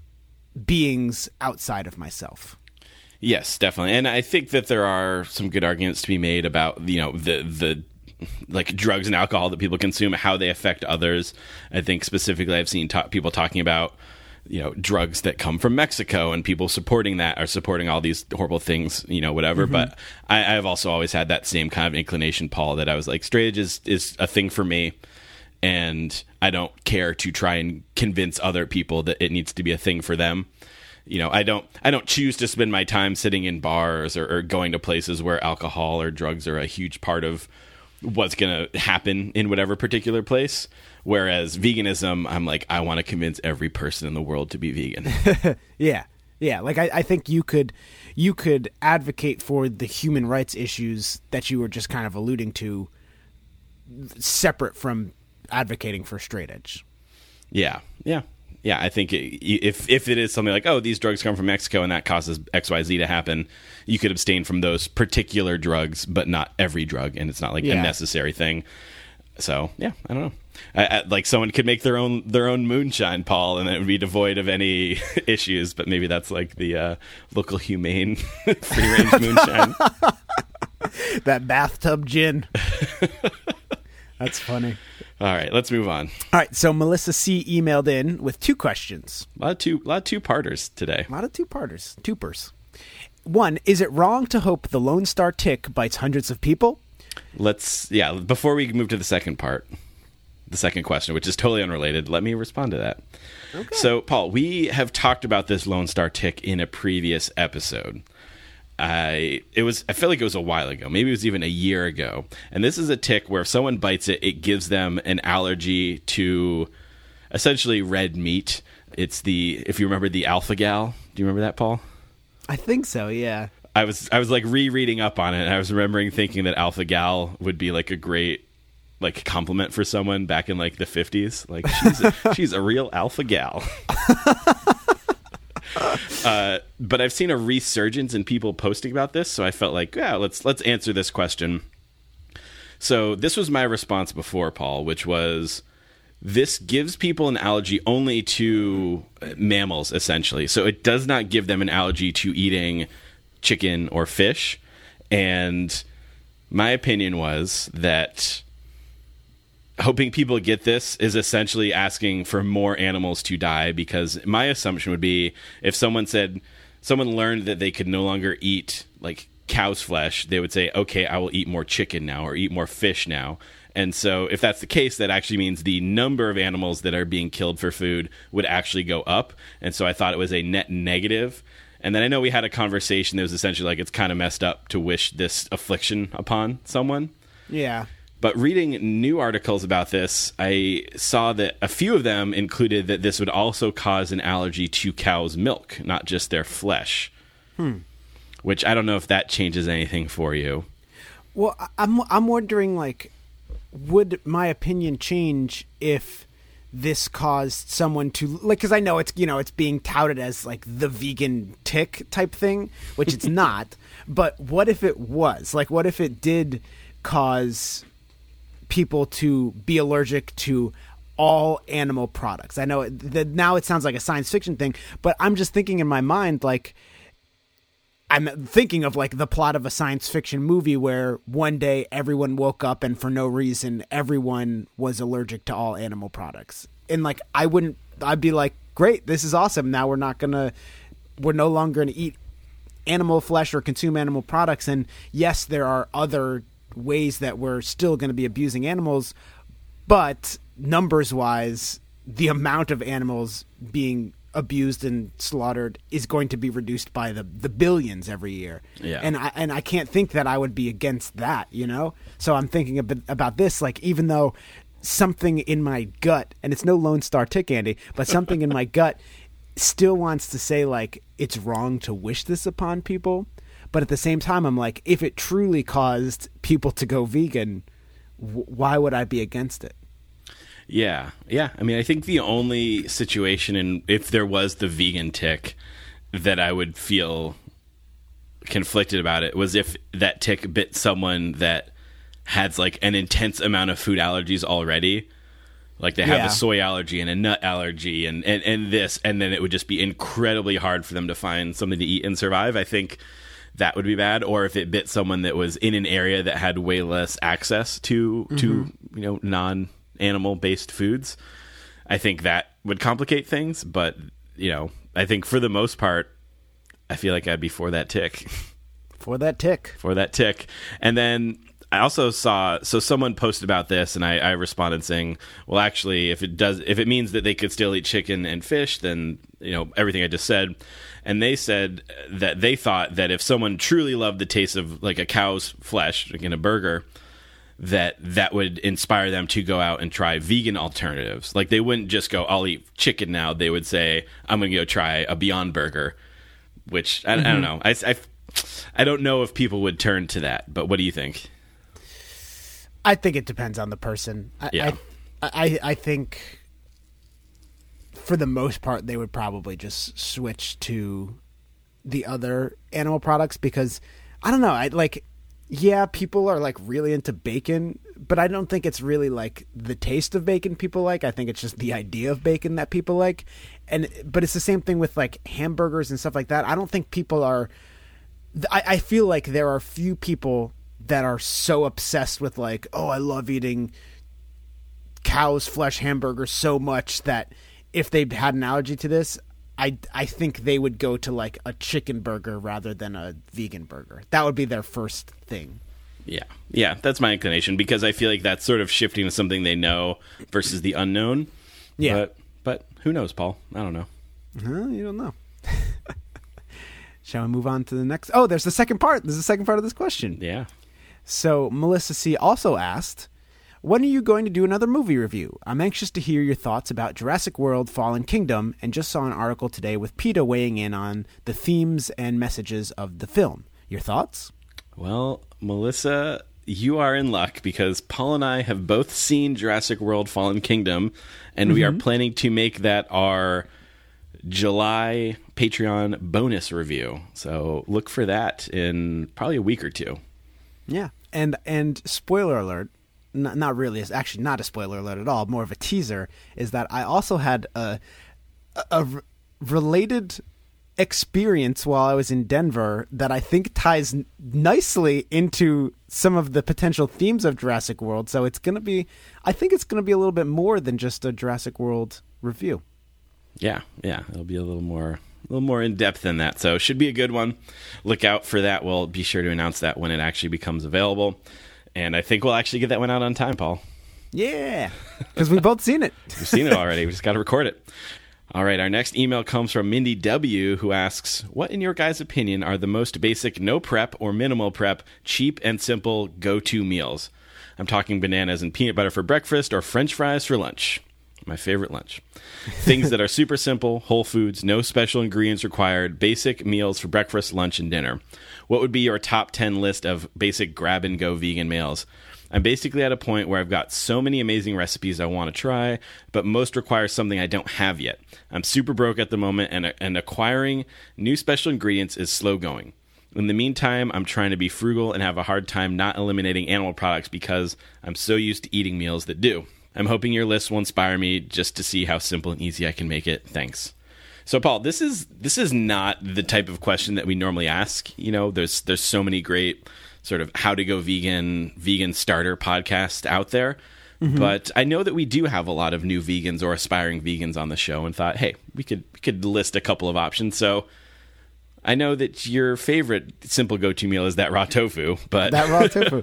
beings outside of myself. Yes, definitely. And I think that there are some good arguments to be made about, you know, the, the, like drugs and alcohol that people consume, how they affect others. I think specifically I've seen ta- people talking about, you know, drugs that come from Mexico and people supporting that are supporting all these horrible things, you know, whatever. Mm-hmm. But I, I've also always had that same kind of inclination, Paul, that I was like, straight edge is, is a thing for me. And I don't care to try and convince other people that it needs to be a thing for them. You know, I don't, I don't choose to spend my time sitting in bars or, or going to places where alcohol or drugs are a huge part of what's going to happen in whatever particular place. Whereas veganism, I'm like, I want to convince every person in the world to be vegan. Yeah. Yeah. Like, I, I think you could you could advocate for the human rights issues that you were just kind of alluding to separate from advocating for straight edge. Yeah. Yeah. Yeah. I think it, if, if it is something like, oh, these drugs come from Mexico and that causes X Y Z to happen, you could abstain from those particular drugs, but not every drug. And it's not like yeah. a necessary thing. So, yeah, I don't know. I, I, like someone could make their own their own moonshine, Paul, and it would be devoid of any issues. But maybe that's like the uh, local humane free range moonshine. That bathtub gin. That's funny. All right, let's move on. All right, so Melissa C. emailed in with two questions. A lot of, two, a lot of two-parters today. A lot of two-parters. Two-pers. One, is it wrong to hope the Lone Star tick bites hundreds of people? Let's, yeah, before we move to the second part, the second question, which is totally unrelated, let me respond to that. Okay. So, Paul, we have talked about this Lone Star tick in a previous episode. I it was I feel like it was a while ago. Maybe it was even a year ago. And this is a tick where if someone bites it, it gives them an allergy to essentially red meat. It's the, if you remember the alpha gal, do you remember that, Paul? I think so, yeah. I was I was like rereading up on it, and I was remembering thinking that alpha gal would be like a great like compliment for someone back in like the fifties. Like she's a, she's a real alpha gal. Uh, but I've seen a resurgence in people posting about this, so I felt like, yeah, let's let's answer this question. So this was my response before, Paul, which was this gives people an allergy only to mammals, essentially. So it does not give them an allergy to eating chicken or fish. And my opinion was that hoping people get this is essentially asking for more animals to die, because my assumption would be if someone said, someone learned that they could no longer eat like cow's flesh, they would say, okay, I will eat more chicken now or eat more fish now. And so if that's the case, that actually means the number of animals that are being killed for food would actually go up. And so I thought it was a net negative. And then I know we had a conversation that was essentially like, it's kind of messed up to wish this affliction upon someone. Yeah. But reading new articles about this, I saw that a few of them included that this would also cause an allergy to cow's milk, not just their flesh. Hmm. Which I don't know if that changes anything for you. Well, I'm I'm wondering, like, would my opinion change if this caused someone to, like, because I know it's, you know, it's being touted as like the vegan tick type thing, which it's not. But what if it was? Like, what if it did cause people to be allergic to all animal products? I know that now it sounds like a science fiction thing, but I'm just thinking in my mind, like, I'm thinking of like the plot of a science fiction movie where one day everyone woke up and for no reason everyone was allergic to all animal products. And like, I wouldn't, I'd be like, great, this is awesome. Now we're not gonna, we're no longer gonna eat animal flesh or consume animal products. And yes, there are other ways that we're still going to be abusing animals, but numbers wise, the amount of animals being abused and slaughtered is going to be reduced by the, the billions every year. Yeah. And I, and I can't think that I would be against that, you know? So I'm thinking about this, like, even though something in my gut, and it's no Lone Star tick, Andy, but something in my gut still wants to say like, it's wrong to wish this upon people. But at the same time, I'm like, if it truly caused people to go vegan, w- why would I be against it? Yeah. Yeah. I mean, I think the only situation, in if there was the vegan tick, that I would feel conflicted about it was if that tick bit someone that has like an intense amount of food allergies already. Like they have yeah. a soy allergy and a nut allergy and, and, and this, and then it would just be incredibly hard for them to find something to eat and survive. I think that would be bad. Or if it bit someone that was in an area that had way less access to mm-hmm. to you know non-animal based foods, I think that would complicate things. But you know, I think for the most part, I feel like I'd be for that tick. For that tick. For that tick. And then I also saw, so someone posted about this, and I, I responded saying, well, actually, if it does, if it means that they could still eat chicken and fish, then, you know, everything I just said. And they said that they thought that if someone truly loved the taste of like a cow's flesh, like in a burger, that that would inspire them to go out and try vegan alternatives. Like they wouldn't just go, I'll eat chicken now. They would say, I'm going to go try a Beyond Burger, which I, mm-hmm. I don't know. I, I, I don't know if people would turn to that, but what do you think? I think it depends on the person. I, yeah. I, I I think for the most part they would probably just switch to the other animal products, because I don't know. I like yeah, people are like really into bacon, but I don't think it's really like the taste of bacon people like. I think it's just the idea of bacon that people like. And but it's the same thing with like hamburgers and stuff like that. I don't think people are I, I feel like there are few people that are so obsessed with like, oh, I love eating cow's flesh hamburgers so much that if they had an allergy to this, I, I think they would go to like a chicken burger rather than a vegan burger. That would be their first thing. Yeah. Yeah. That's my inclination, because I feel like that's sort of shifting to something they know versus the unknown. Yeah. But, but who knows, Paul? I don't know. Well, you don't know. Shall we move on to the next? Oh, there's the second part. There's the second part of this question. Yeah. So Melissa C. also asked, when are you going to do another movie review? I'm anxious to hear your thoughts about Jurassic World, Fallen Kingdom, and just saw an article today with PETA weighing in on the themes and messages of the film. Your thoughts? Well, Melissa, you are in luck, because Paul and I have both seen Jurassic World, Fallen Kingdom, and mm-hmm. we are planning to make that our July Patreon bonus review. So look for that in probably a week or two. Yeah. And, and spoiler alert, Not, not really. It's actually not a spoiler alert at all. More of a teaser is that I also had a, a, a r- related experience while I was in Denver that I think ties n- nicely into some of the potential themes of Jurassic World. So it's going to be, I think it's going to be a little bit more than just a Jurassic World review. Yeah. Yeah. It'll be a little more, a little more in depth than that. So it should be a good one. Look out for that. We'll be sure to announce that when it actually becomes available. And I think we'll actually get that one out on time, Paul. Yeah, because we've both seen it. We've seen it already. We just got to record it. All right, our next email comes from Mindy W., who asks, what, in your guys' opinion, are the most basic no-prep or minimal prep, cheap and simple go-to meals? I'm talking bananas and peanut butter for breakfast or French fries for lunch. My favorite lunch. Things that are super simple, whole foods, no special ingredients required, basic meals for breakfast, lunch, and dinner. What would be your top ten list of basic grab-and-go vegan meals? I'm basically at a point where I've got so many amazing recipes I want to try, but most require something I don't have yet. I'm super broke at the moment, and, and acquiring new special ingredients is slow going. In the meantime, I'm trying to be frugal and have a hard time not eliminating animal products because I'm so used to eating meals that do. I'm hoping your list will inspire me just to see how simple and easy I can make it. Thanks. So, Paul, this is this is not the type of question that we normally ask. You know, there's there's so many great sort of how to go vegan, vegan starter podcasts out there. Mm-hmm. But I know that we do have a lot of new vegans or aspiring vegans on the show, and thought, hey, we could we could list a couple of options. So I know that your favorite simple go-to meal is that raw tofu, but that raw tofu.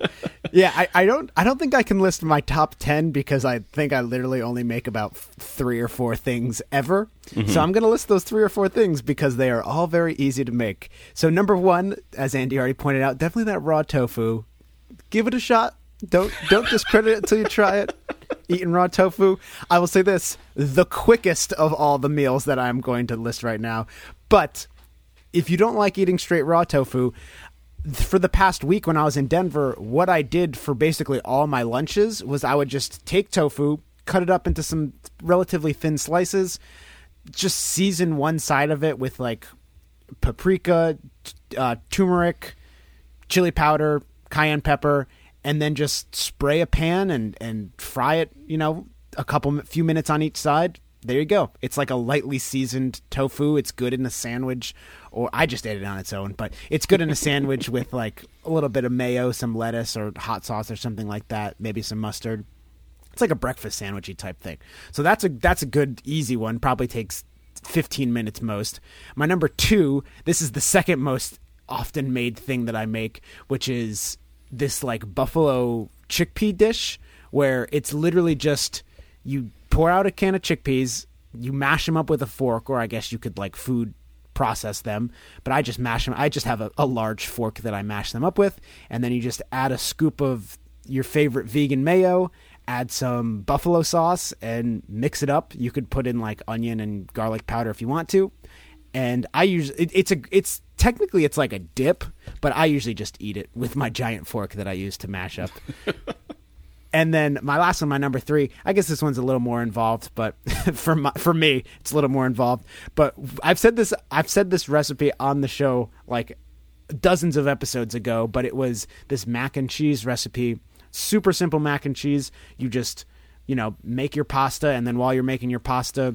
Yeah, I, I don't I don't think I can list my top ten because I think I literally only make about three or four things ever. Mm-hmm. So I'm going to list those three or four things because they are all very easy to make. So number one, as Andy already pointed out, definitely that raw tofu. Give it a shot. Don't don't discredit it until you try it. Eating raw tofu. I will say this, the quickest of all the meals that I'm going to list right now. But if you don't like eating straight raw tofu, for the past week when I was in Denver, what I did for basically all my lunches was I would just take tofu, cut it up into some relatively thin slices, just season one side of it with like paprika, uh, turmeric, chili powder, cayenne pepper, and then just spray a pan and, and fry it, you know, a couple few minutes on each side. There you go. It's like a lightly seasoned tofu. It's good in a sandwich, or I just ate it on its own, but it's good in a sandwich with like a little bit of mayo, some lettuce or hot sauce or something like that, maybe some mustard. It's like a breakfast sandwichy type thing. So that's a that's a good easy one. Probably takes fifteen minutes most. My number two, this is the second most often made thing that I make, which is this like buffalo chickpea dish where it's literally just you pour out a can of chickpeas, you mash them up with a fork, or I guess you could like food process them, but I just mash them. I just have a, a large fork that I mash them up with, and then you just add a scoop of your favorite vegan mayo, add some buffalo sauce, and mix it up. You could put in like onion and garlic powder if you want to. And I usually it, it's a it's technically it's like a dip, but I usually just eat it with my giant fork that I use to mash up. And then my last one, my number three, I guess this one's a little more involved, but for my, for me, it's a little more involved. But I've said this, I've said this recipe on the show like dozens of episodes ago, but it was this mac and cheese recipe, super simple mac and cheese. You just, you know, make your pasta, and then while you're making your pasta,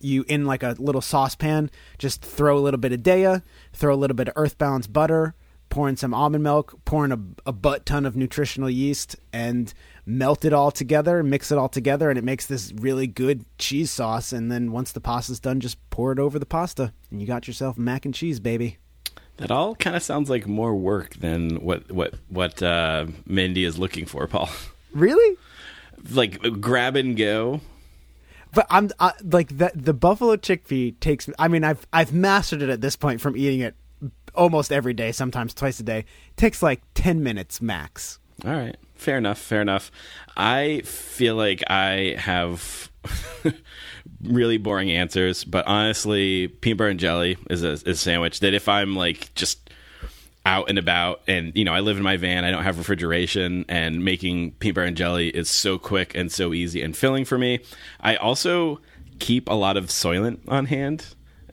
you in like a little saucepan, just throw a little bit of Daiya, throw a little bit of Earth Balance butter, pour in some almond milk, pour in a, a butt ton of nutritional yeast, and melt it all together, mix it all together, and it makes this really good cheese sauce. And then once the pasta's done, just pour it over the pasta, and you got yourself mac and cheese, baby. That all kind of sounds like more work than what what what uh, Mindy is looking for, Paul. Really? Like grab and go. But I'm I, like the the buffalo chickpea takes. I mean, I've I've mastered it at this point from eating it almost every day, sometimes twice a day. It takes like ten minutes max. All right, fair enough, fair enough. I feel like I have really boring answers, but honestly, peanut butter and jelly is a, is a sandwich that if I'm like just out and about, and you know, I live in my van, I don't have refrigeration, and making peanut butter and jelly is so quick and so easy and filling for me. I also keep a lot of Soylent on hand.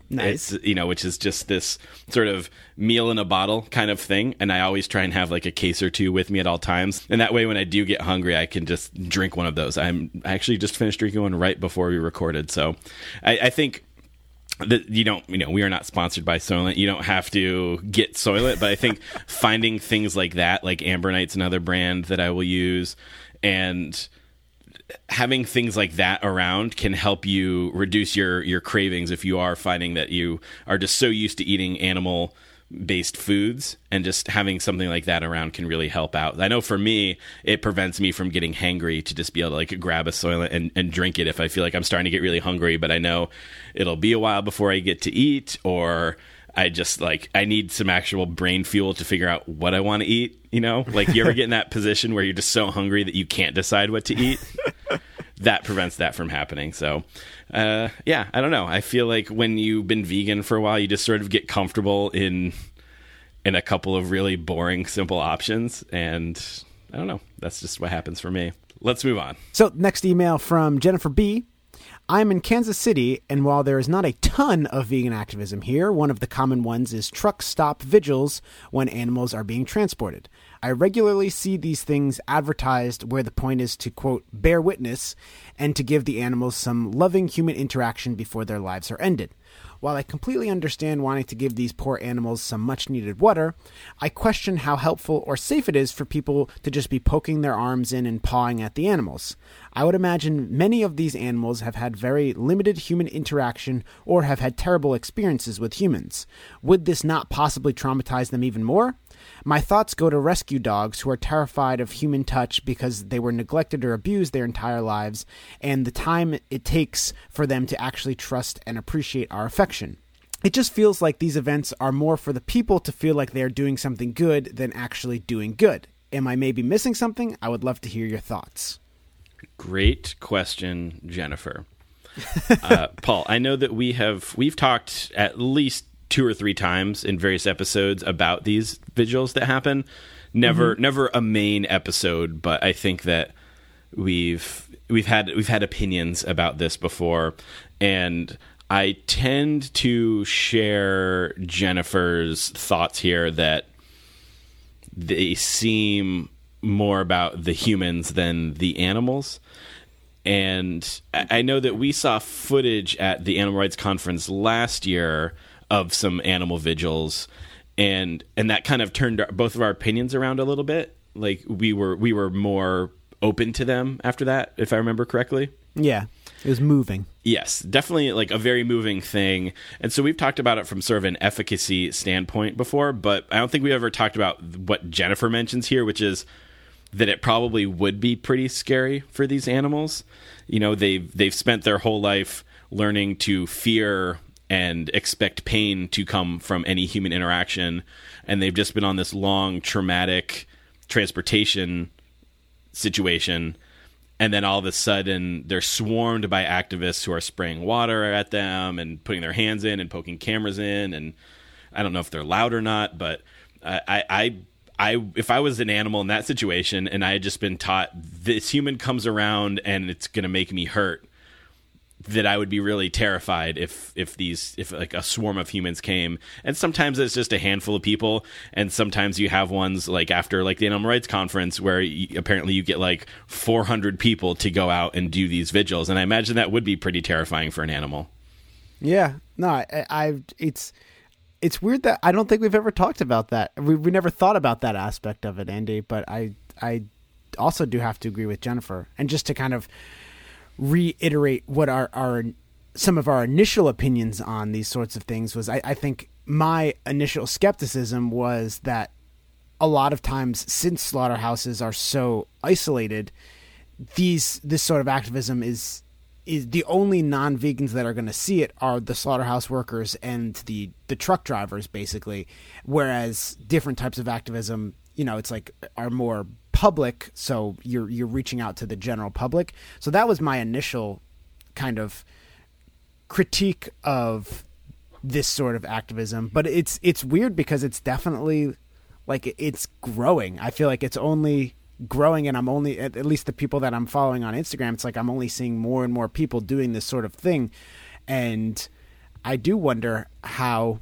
Nice. It's, you know, which is just this sort of meal in a bottle kind of thing. And I always try and have like a case or two with me at all times. And that way, when I do get hungry, I can just drink one of those. I'm I actually just finished drinking one right before we recorded. So I, I think that you don't, you know, we are not sponsored by Soylent. You don't have to get Soylent. But I think finding things like that, like Amber Knight's another brand that I will use, and having things like that around can help you reduce your, your cravings if you are finding that you are just so used to eating animal-based foods, and just having something like that around can really help out. I know for me, it prevents me from getting hangry to just be able to like grab a Soylent and, and drink it if I feel like I'm starting to get really hungry, but I know it'll be a while before I get to eat, or I just like, I need some actual brain fuel to figure out what I want to eat. You know, like you ever get in that position where you're just so hungry that you can't decide what to eat? That prevents that from happening. So, uh, yeah, I don't know. I feel like when you've been vegan for a while, you just sort of get comfortable in, in a couple of really boring, simple options. And I don't know. That's just what happens for me. Let's move on. So next email from Jennifer B. I'm in Kansas City, and while there is not a ton of vegan activism here, one of the common ones is truck stop vigils when animals are being transported. I regularly see these things advertised where the point is to, quote, bear witness and to give the animals some loving human interaction before their lives are ended. While I completely understand wanting to give these poor animals some much-needed water, I question how helpful or safe it is for people to just be poking their arms in and pawing at the animals. I would imagine many of these animals have had very limited human interaction or have had terrible experiences with humans. Would this not possibly traumatize them even more? My thoughts go to rescue dogs who are terrified of human touch because they were neglected or abused their entire lives, and the time it takes for them to actually trust and appreciate our affection. It just feels like these events are more for the people to feel like they are doing something good than actually doing good. Am I maybe missing something? I would love to hear your thoughts. Great question, Jennifer. uh, Paul, I know that we have we've talked at least two or three times in various episodes about these vigils that happen. Never, mm-hmm. never a main episode, but I think that we've we've had we've had opinions about this before, and I tend to share Jennifer's thoughts here that they seem more about the humans than the animals. And I know that we saw footage at the Animal Rights Conference last year of some animal vigils, and and that kind of turned our, both of our opinions around a little bit. Like we were we were more open to them after that, if I remember correctly. Yeah, it was moving. Yes, definitely like a very moving thing. And so we've talked about it from sort of an efficacy standpoint before, but I don't think we ever talked about what Jennifer mentions here, which is that it probably would be pretty scary for these animals. You know, they've, they've spent their whole life learning to fear and expect pain to come from any human interaction, and they've just been on this long, traumatic transportation situation, and then all of a sudden they're swarmed by activists who are spraying water at them and putting their hands in and poking cameras in, and I don't know if they're loud or not, but I... I I, if I was an animal in that situation and I had just been taught this human comes around and it's going to make me hurt, that I would be really terrified if, if these, if like a swarm of humans came. And sometimes it's just a handful of people. And sometimes you have ones like after like the Animal Rights Conference where you, apparently you get like four hundred people to go out and do these vigils. And I imagine that would be pretty terrifying for an animal. Yeah, no, I, I it's, it's weird that I don't think we've ever talked about that. We we never thought about that aspect of it, Andy, but I I also do have to agree with Jennifer. And just to kind of reiterate what our, our some of our initial opinions on these sorts of things was, I, I think my initial skepticism was that a lot of times, since slaughterhouses are so isolated, these this sort of activism is is the only non-vegans that are going to see it are the slaughterhouse workers and the, the truck drivers, basically, whereas different types of activism, you know, it's like are more public, so you're you're reaching out to the general public. So that was my initial kind of critique of this sort of activism. But it's it's weird because it's definitely like it's growing. I feel like it's only growing, and I'm only at, at least the people that I'm following on Instagram, it's like I'm only seeing more and more people doing this sort of thing. And I do wonder how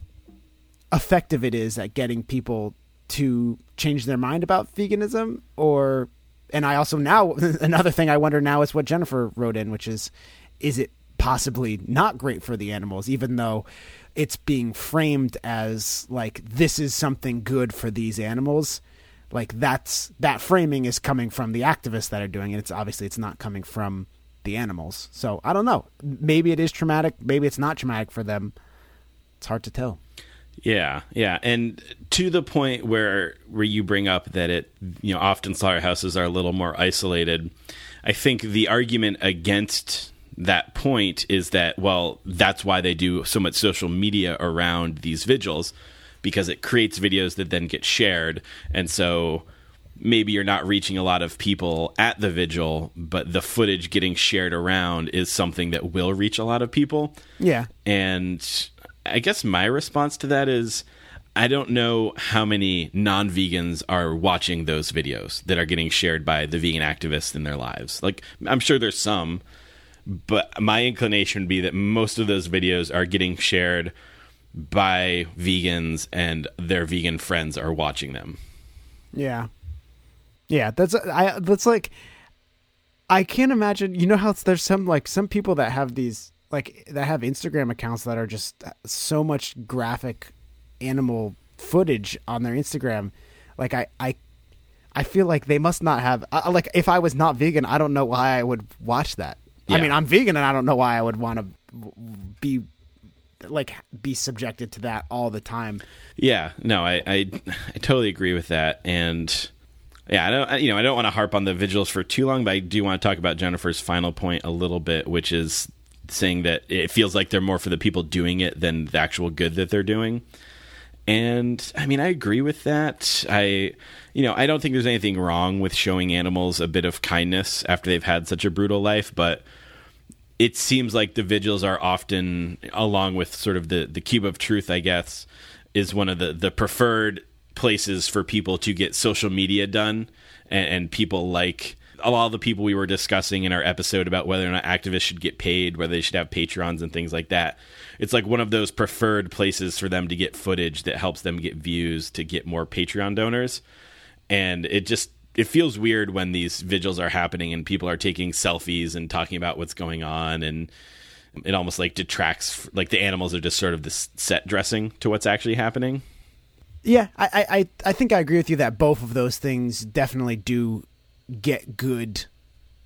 effective it is at getting people to change their mind about veganism. Or, and I also now, another thing I wonder now is what Jennifer wrote in, which is, is it possibly not great for the animals, even though it's being framed as like, this is something good for these animals. Like that's, that framing is coming from the activists that are doing it. It's obviously it's not coming from the animals. So I don't know, maybe it is traumatic. Maybe it's not traumatic for them. It's hard to tell. Yeah. Yeah. And to the point where, where you bring up that it, you know, often slaughterhouses are a little more isolated. I think the argument against that point is that, well, that's why they do so much social media around these vigils, because it creates videos that then get shared. And so maybe you're not reaching a lot of people at the vigil, but the footage getting shared around is something that will reach a lot of people. Yeah. And I guess my response to that is I don't know how many non-vegans are watching those videos that are getting shared by the vegan activists in their lives. Like, I'm sure there's some, but my inclination would be that most of those videos are getting shared by vegans and their vegan friends are watching them. Yeah. Yeah. That's, I, that's like, I can't imagine, you know how it's, there's some, like some people that have these, like that have Instagram accounts that are just so much graphic animal footage on their Instagram. Like I, I, I feel like they must not have, I, like if I was not vegan, I don't know why I would watch that. Yeah. I mean, I'm vegan and I don't know why I would want to be like be subjected to that all the time. Yeah, no, I, I, I totally agree with that. And yeah, I don't, you know, I don't want to harp on the vigils for too long, but I do want to talk about Jennifer's final point a little bit, which is saying that it feels like they're more for the people doing it than the actual good that they're doing. And I mean, I agree with that. I, you know, I don't think there's anything wrong with showing animals a bit of kindness after they've had such a brutal life, but it seems like the vigils are often, along with sort of the, the cube of truth, I guess, is one of the, the preferred places for people to get social media done. And, and people like a lot of the people we were discussing in our episode about whether or not activists should get paid, whether they should have Patreons and things like that. It's like one of those preferred places for them to get footage that helps them get views to get more Patreon donors. And it just, it feels weird when these vigils are happening and people are taking selfies and talking about what's going on. And it almost like detracts, like the animals are just sort of this set dressing to what's actually happening. Yeah. I, I, I think I agree with you that both of those things definitely do get good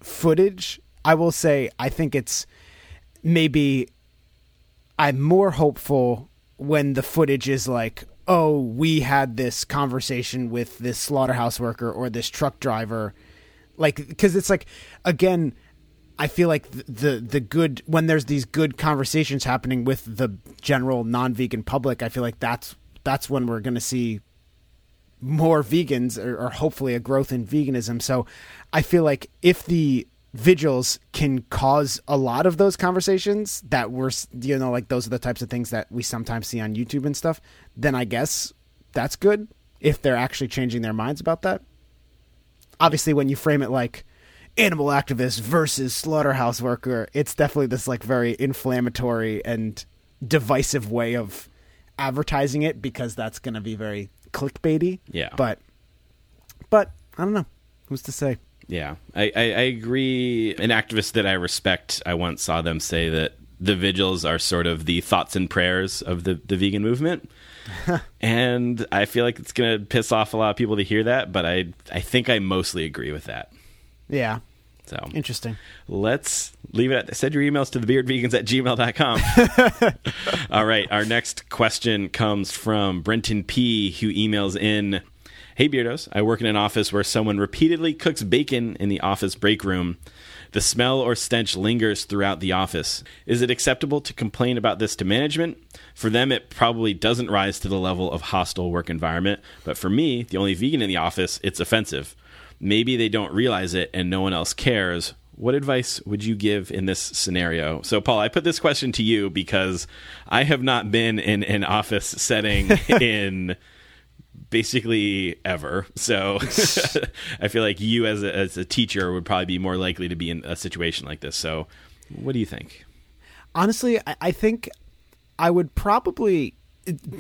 footage. I will say, I think it's maybe I'm more hopeful when the footage is like, oh, we had this conversation with this slaughterhouse worker or this truck driver. Like, because it's like, again, I feel like the, the the good, when there's these good conversations happening with the general non-vegan public, I feel like that's that's when we're going to see more vegans, or, or hopefully a growth in veganism. So I feel like if the vigils can cause a lot of those conversations that we're, you know, like those are the types of things that we sometimes see on YouTube and stuff, then I guess that's good if they're actually changing their minds about that. Obviously, when you frame it like animal activist versus slaughterhouse worker, it's definitely this like very inflammatory and divisive way of advertising it, because that's going to be very clickbaity. Yeah. But, but I don't know. Who's to say? Yeah, I, I, I agree. An activist that I respect, I once saw them say that the vigils are sort of the thoughts and prayers of the, the vegan movement. And I feel like it's going to piss off a lot of people to hear that, but I I think I mostly agree with that. Yeah. So interesting. Let's leave it at send your emails to the bearded vegans at gmail dot com. All right. Our next question comes from Brenton P., who emails in, "Hey, Beardos, I work in an office where someone repeatedly cooks bacon in the office break room. The smell or stench lingers throughout the office. Is it acceptable to complain about this to management? For them, it probably doesn't rise to the level of hostile work environment. But for me, the only vegan in the office, it's offensive. Maybe they don't realize it and no one else cares. What advice would you give in this scenario?" So, Paul, I put this question to you because I have not been in an office setting in basically ever. So I feel like you as a, as a teacher would probably be more likely to be in a situation like this. So what do you think? Honestly, I think I would probably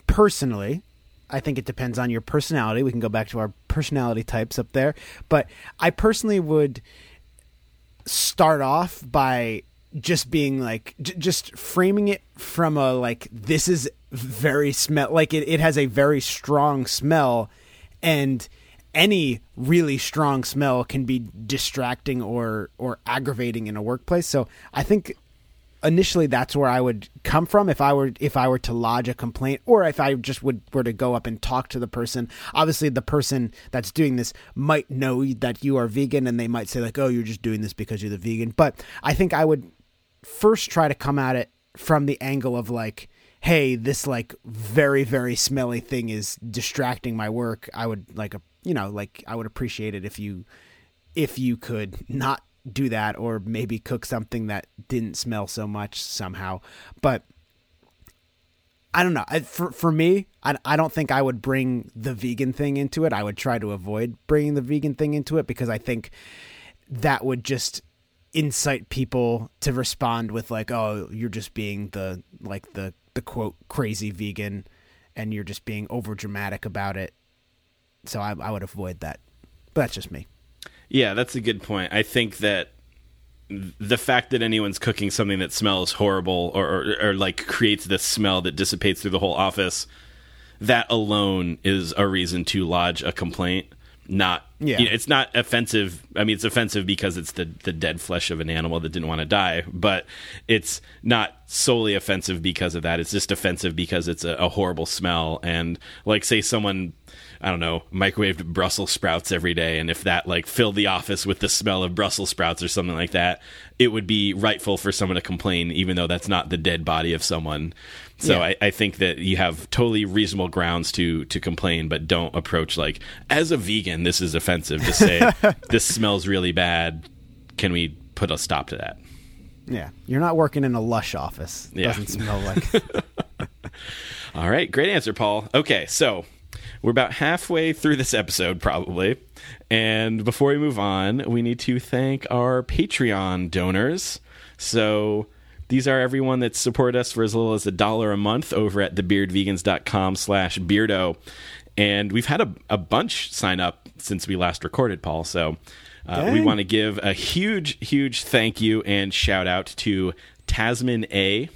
personally, I think it depends on your personality. We can go back to our personality types up there. But I personally would start off by just being like, j- just framing it from a, like, this is very smell, like it, it has a very strong smell, and any really strong smell can be distracting or, or aggravating in a workplace. So I think initially that's where I would come from if I were, if I were to lodge a complaint, or if I just would, were to go up and talk to the person. Obviously the person that's doing this might know that you are vegan, and they might say like, "Oh, you're just doing this because you're the vegan." But I think I would first try to come at it from the angle of like, hey, this like very, very smelly thing is distracting my work. I would like, a, you know, like I would appreciate it if you, if you could not do that, or maybe cook something that didn't smell so much somehow. But I don't know. I, for, for me, I, I don't think I would bring the vegan thing into it. I would try to avoid bringing the vegan thing into it, because I think that would just incite people to respond with like, "Oh, you're just being the, like the, the quote crazy vegan, and you're just being over dramatic about it." So I, I would avoid that, but that's just me. Yeah, that's a good point. I think that the fact that anyone's cooking something that smells horrible, or, or, or like creates this smell that dissipates through the whole office, that alone is a reason to lodge a complaint. Not, yeah. You know, it's not offensive. I mean, it's offensive because it's the, the dead flesh of an animal that didn't want to die, but it's not solely offensive because of that. It's just offensive because it's a, a horrible smell. And like, say someone, I don't know, microwaved Brussels sprouts every day, and if that like filled the office with the smell of Brussels sprouts or something like that, it would be rightful for someone to complain, even though that's not the dead body of someone. So yeah. I, I think that you have totally reasonable grounds to to complain, but don't approach like, as a vegan, this is offensive. Just say, this smells really bad. Can we put a stop to that? Yeah. You're not working in a Lush office. It yeah. doesn't smell like. All right. Great answer, Paul. Okay. So we're about halfway through this episode probably. And before we move on, we need to thank our Patreon donors. So these are everyone that's supported us for as little as a dollar a month over at the beard vegans dot com slash beardo. And we've had a, a bunch sign up since we last recorded, Paul. So uh, we want to give a huge, huge thank you and shout out to Tasman A,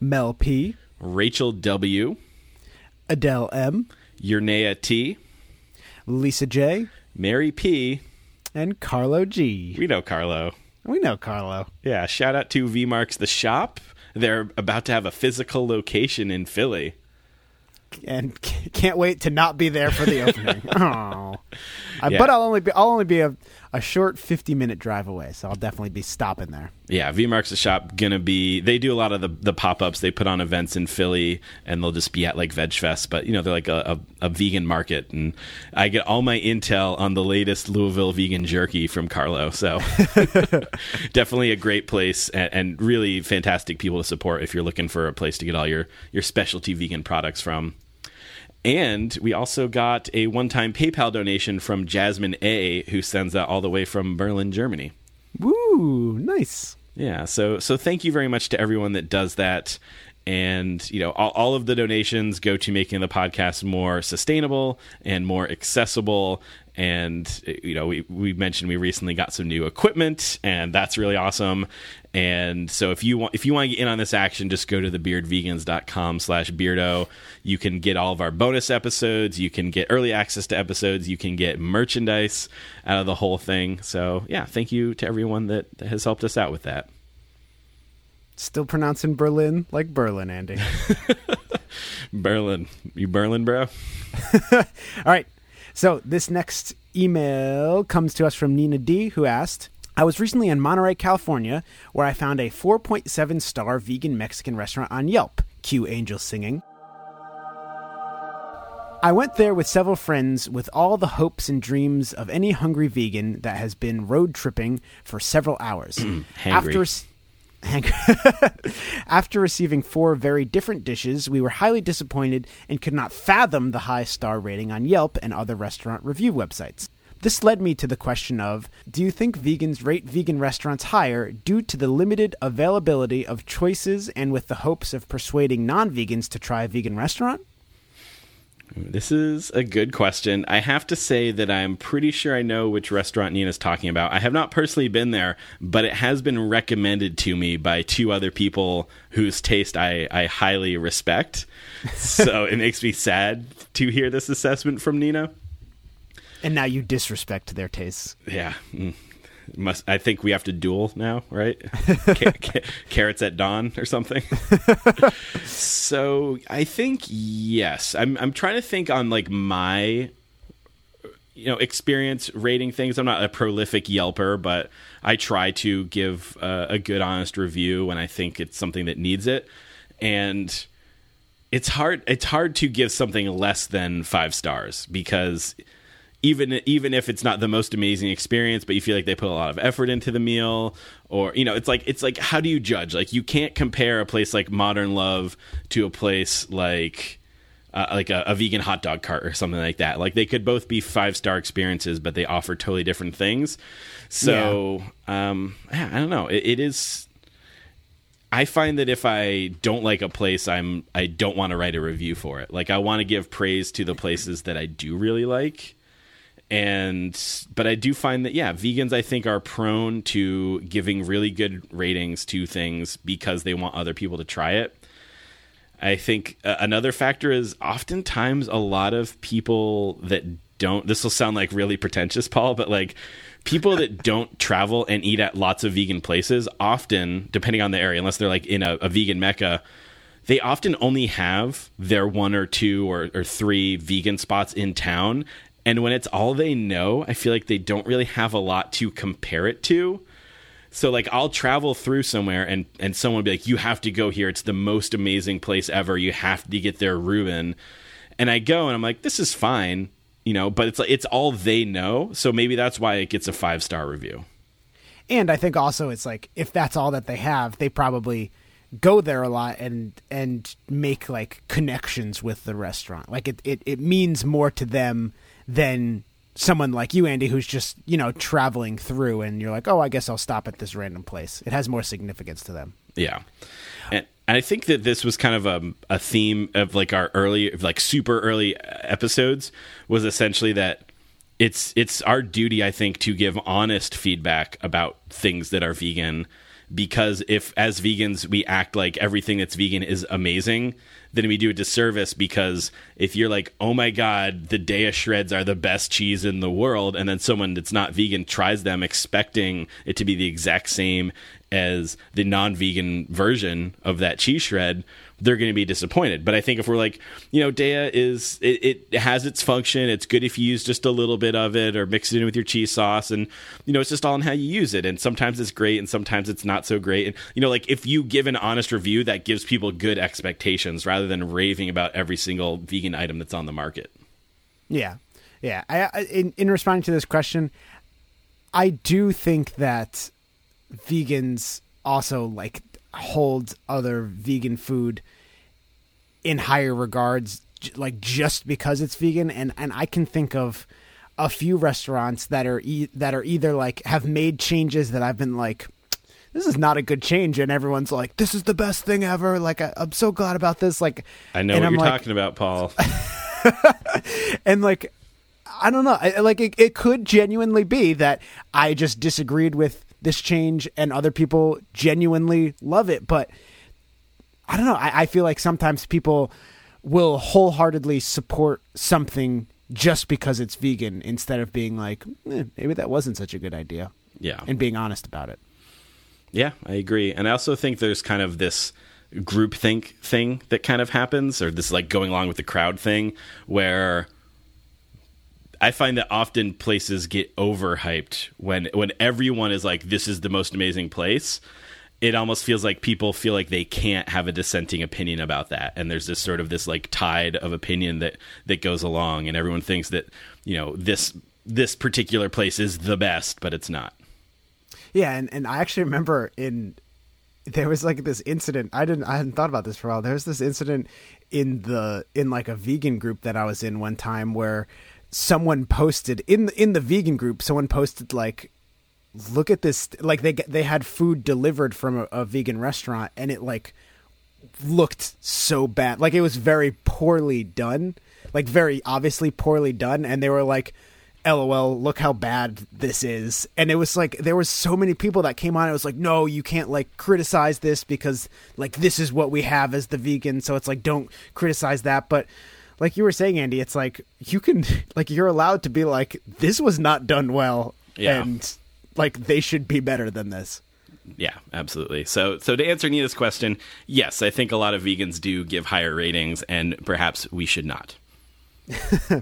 Mel P, Rachel W, Adele M, Yernea T, Lisa J, Mary P, and Carlo G. We know Carlo. We know Carlo. Yeah, shout out to V Marks The Shop. They're about to have a physical location in Philly. And can't wait to not be there for the opening. Oh, yeah. But I'll only be I'll only be a, a short fifty minute drive away, so I'll definitely be stopping there. Yeah, V Marks The Shop gonna be. They do a lot of the, the pop ups. They put on events in Philly, and they'll just be at like Veg Fest. But you know, they're like a, a, a vegan market, and I get all my intel on the latest Louisville vegan jerky from Carlo. So definitely a great place, and, and really fantastic people to support if you're looking for a place to get all your your specialty vegan products from. And we also got a one-time PayPal donation from Jasmine A, who sends that all the way from Berlin, Germany. Woo, nice. Yeah, so so thank you very much to everyone that does that. And, you know, all, all of the donations go to making the podcast more sustainable and more accessible. And, you know, we, we mentioned we recently got some new equipment, and that's really awesome. And so if you want if you want to get in on this action, just go to the bearded vegans dot com slash beardo. You can get all of our bonus episodes. You can get early access to episodes. You can get merchandise out of the whole thing. So, yeah, thank you to everyone that has helped us out with that. Still pronouncing Berlin like Berlin, Andy. Berlin. You Berlin, bro? All right. So this next email comes to us from Nina D, who asked, I was recently in Monterey, California, where I found a four point seven star vegan Mexican restaurant on Yelp. Cue angels singing. I went there with several friends with all the hopes and dreams of any hungry vegan that has been road tripping for several hours. After... After receiving four very different dishes, we were highly disappointed and could not fathom the high star rating on Yelp and other restaurant review websites. This led me to the question of, do you think vegans rate vegan restaurants higher due to the limited availability of choices and with the hopes of persuading non-vegans to try a vegan restaurant? This is a good question. I have to say that I'm pretty sure I know which restaurant Nina's talking about. I have not personally been there, but it has been recommended to me by two other people whose taste I, I highly respect. So it makes me sad to hear this assessment from Nina. And now you disrespect their tastes. Yeah. Mm. Must, I think we have to duel now, right? Car- car- carrots at dawn or something. So I think yes. I'm I'm trying to think on like my, you know, experience rating things. I'm not a prolific Yelper, but I try to give uh, a good, honest review when I think it's something that needs it. And it's hard. It's hard to give something less than five stars because. Even even if it's not the most amazing experience, but you feel like they put a lot of effort into the meal, or you know, it's like it's like how do you judge? Like you can't compare a place like Modern Love to a place like uh, like a, a vegan hot dog cart or something like that. Like they could both be five star experiences, but they offer totally different things. So yeah. um, I don't know. It, it is. I find that if I don't like a place, I'm I don't want to write a review for it. Like I want to give praise to the places that I do really like. And but I do find that, yeah, vegans, I think, are prone to giving really good ratings to things because they want other people to try it. I think uh, another factor is oftentimes a lot of people that don't, this will sound like really pretentious, Paul, but like people that don't travel and eat at lots of vegan places often, depending on the area, unless they're like in a, a vegan mecca, they often only have their one or two or, or three vegan spots in town. And when it's all they know, I feel like they don't really have a lot to compare it to. So, like, I'll travel through somewhere and, and someone will be like, you have to go here. It's the most amazing place ever. You have to get their Reuben. And I go and I'm like, this is fine, you know, but it's like it's all they know. So maybe that's why it gets a five-star review. And I think also it's like if that's all that they have, they probably – go there a lot and and make like connections with the restaurant. Like it, it, it means more to them than someone like you, Andy, who's just, you know, traveling through and you're like, oh, I guess I'll stop at this random place. It has more significance to them. Yeah. And I think that this was kind of a, a theme of like our early, like super early episodes was essentially that it's, it's our duty, I think, to give honest feedback about things that are vegan. Because if, as vegans, we act like everything that's vegan is amazing, then we do a disservice because if you're like, oh my God, the Daiya shreds are the best cheese in the world, and then someone that's not vegan tries them expecting it to be the exact same as the non-vegan version of that cheese shred, they're going to be disappointed. But I think if we're like, you know, Daiya is, it, it has its function. It's good if you use just a little bit of it or mix it in with your cheese sauce. And, you know, it's just all in how you use it. And sometimes it's great and sometimes it's not so great. And, you know, like if you give an honest review, that gives people good expectations rather than raving about every single vegan item that's on the market. Yeah. Yeah. I, I in, in responding to this question, I do think that vegans also like hold other vegan food in higher regards, like just because it's vegan. And, and I can think of a few restaurants that are, e- that are either like have made changes that I've been like, this is not a good change. And everyone's like, this is the best thing ever. Like, I, I'm so glad about this. Like, I know what I'm you're like, talking about, Paul. And like, I don't know. I, like, it, it could genuinely be that I just disagreed with this change and other people genuinely love it. But I don't know. I, I feel like sometimes people will wholeheartedly support something just because it's vegan instead of being like, eh, maybe that wasn't such a good idea. Yeah. And being honest about it. Yeah, I agree. And I also think there's kind of this groupthink thing that kind of happens, or this like going along with the crowd thing, where I find that often places get overhyped when, when everyone is like, this is the most amazing place. It almost feels like people feel like they can't have a dissenting opinion about that. And there's this sort of this like tide of opinion that, that goes along, and everyone thinks that, you know, this, this particular place is the best, but it's not. Yeah. And, and I actually remember in, there was like this incident. I didn't, I hadn't thought about this for a while. There was this incident in the, in like a vegan group that I was in one time where someone posted in the, in the vegan group, someone posted like, look at this, like they they had food delivered from a, a vegan restaurant, and it like looked so bad. Like it was very poorly done, like very obviously poorly done. And they were like, LOL, look how bad this is. And it was like, there was so many people that came on. It was like, no, you can't like criticize this because like, this is what we have as the vegan. So it's like, don't criticize that. But like you were saying, Andy, it's like, you can, like, you're allowed to be like, this was not done well. Yeah. And like, they should be better than this. Yeah, absolutely. So so to answer Nita's question, yes, I think a lot of vegans do give higher ratings, and perhaps we should not.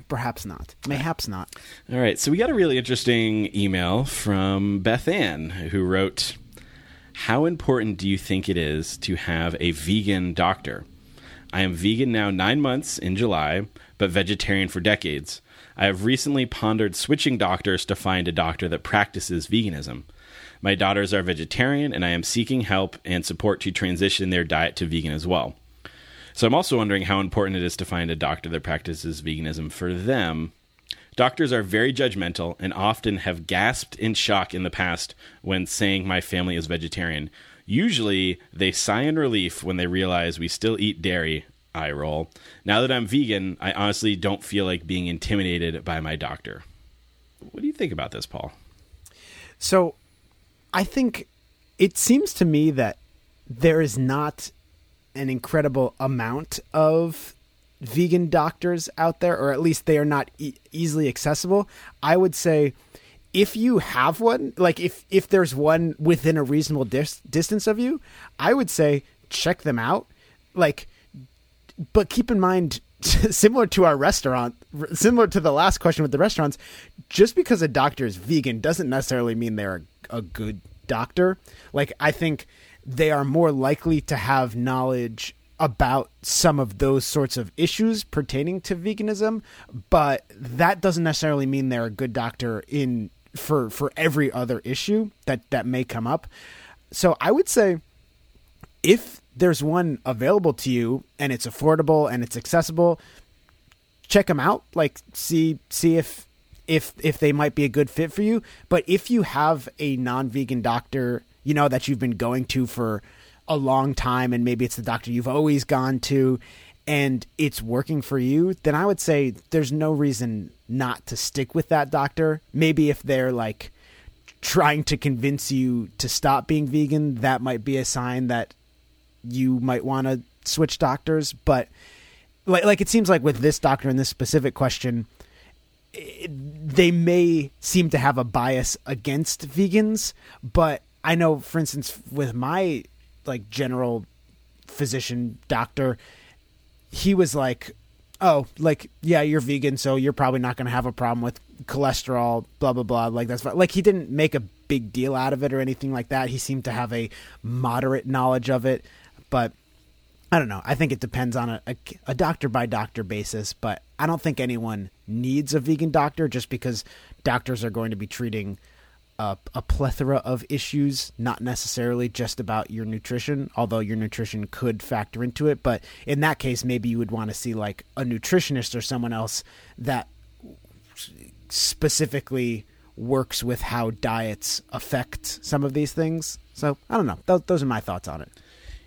Perhaps not. Mayhaps not. All right. So we got a really interesting email from Beth Ann, who wrote, how important do you think it is to have a vegan doctor? I am vegan now nine months in July, but vegetarian for decades. I have recently pondered switching doctors to find a doctor that practices veganism. My daughters are vegetarian, and I am seeking help and support to transition their diet to vegan as well. So I'm also wondering how important it is to find a doctor that practices veganism for them. Doctors are very judgmental and often have gasped in shock in the past when saying my family is vegetarian. Usually, they sigh in relief when they realize we still eat dairy. I roll. Now that I'm vegan, I honestly don't feel like being intimidated by my doctor. What do you think about this, Paul? So I think it seems to me that there is not an incredible amount of vegan doctors out there, or at least they are not e- easily accessible. I would say if you have one, like if, if there's one within a reasonable dis- distance of you, I would say check them out. Like, but keep in mind, similar to our restaurant, similar to the last question with the restaurants, just because a doctor is vegan doesn't necessarily mean they're a, a good doctor. Like, I think they are more likely to have knowledge about some of those sorts of issues pertaining to veganism, but that doesn't necessarily mean they're a good doctor in for, for every other issue that, that may come up. So I would say if there's one available to you and it's affordable and it's accessible, check them out. Like see, see if, if, if they might be a good fit for you. But if you have a non-vegan doctor, you know, that you've been going to for a long time, and maybe it's the doctor you've always gone to and it's working for you, then I would say there's no reason not to stick with that doctor. Maybe if they're like trying to convince you to stop being vegan, that might be a sign that you might want to switch doctors. But like, like it seems like with this doctor in this specific question, it, they may seem to have a bias against vegans. But I know, for instance, with my like general physician doctor, he was like, oh, like, yeah, you're vegan, so you're probably not going to have a problem with cholesterol, blah, blah, blah. Like that's fine. Like he didn't make a big deal out of it or anything like that. He seemed to have a moderate knowledge of it. But I don't know. I think it depends on a, a, a doctor by doctor basis, but I don't think anyone needs a vegan doctor just because doctors are going to be treating a, a plethora of issues, not necessarily just about your nutrition, although your nutrition could factor into it. But in that case, maybe you would want to see like a nutritionist or someone else that specifically works with how diets affect some of these things. So I don't know. Those, those are my thoughts on it.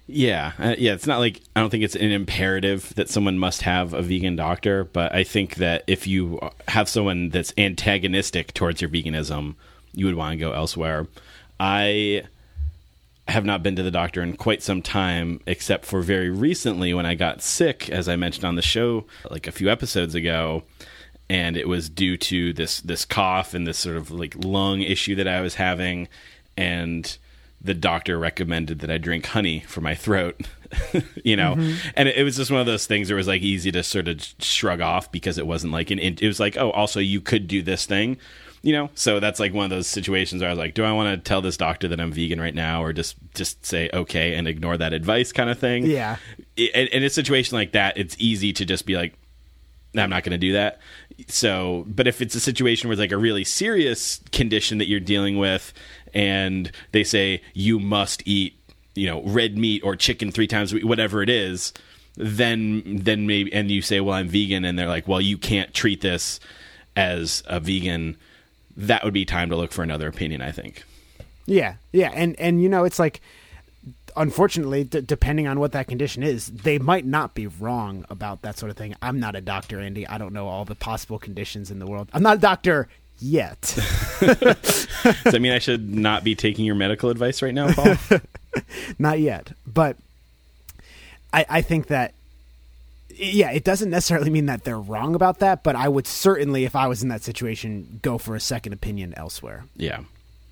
Yeah. Uh, yeah. It's not like, I don't think it's an imperative that someone must have a vegan doctor, but I think that if you have someone that's antagonistic towards your veganism, you would want to go elsewhere. I have not been to the doctor in quite some time, except for very recently when I got sick, as I mentioned on the show, like a few episodes ago, and it was due to this, this cough and this sort of like lung issue that I was having. And the doctor recommended that I drink honey for my throat, you know, mm-hmm. and it, it was just one of those things that was like easy to sort of shrug off because it wasn't like an, it was like, oh, also you could do this thing, you know? So that's like one of those situations where I was like, do I want to tell this doctor that I'm vegan right now? Or just, just say, okay, and ignore that advice kind of thing. Yeah. In, in a situation like that, it's easy to just be like, I'm not going to do that. So, but if it's a situation where it's like a really serious condition that you're dealing with and they say you must eat, you know, red meat or chicken three times a week, whatever it is, then, then maybe, and you say, well, I'm vegan. And they're like, well, you can't treat this as a vegan. That would be time to look for another opinion, I think. Yeah. Yeah. And, and, you know, it's like, unfortunately, d- depending on what that condition is, they might not be wrong about that sort of thing. I'm not a doctor, Andy. I don't know all the possible conditions in the world. I'm not a doctor yet. Does that mean I should not be taking your medical advice right now, Paul? Not yet. But I, I think that, yeah, it doesn't necessarily mean that they're wrong about that, but I would certainly, if I was in that situation, go for a second opinion elsewhere. Yeah.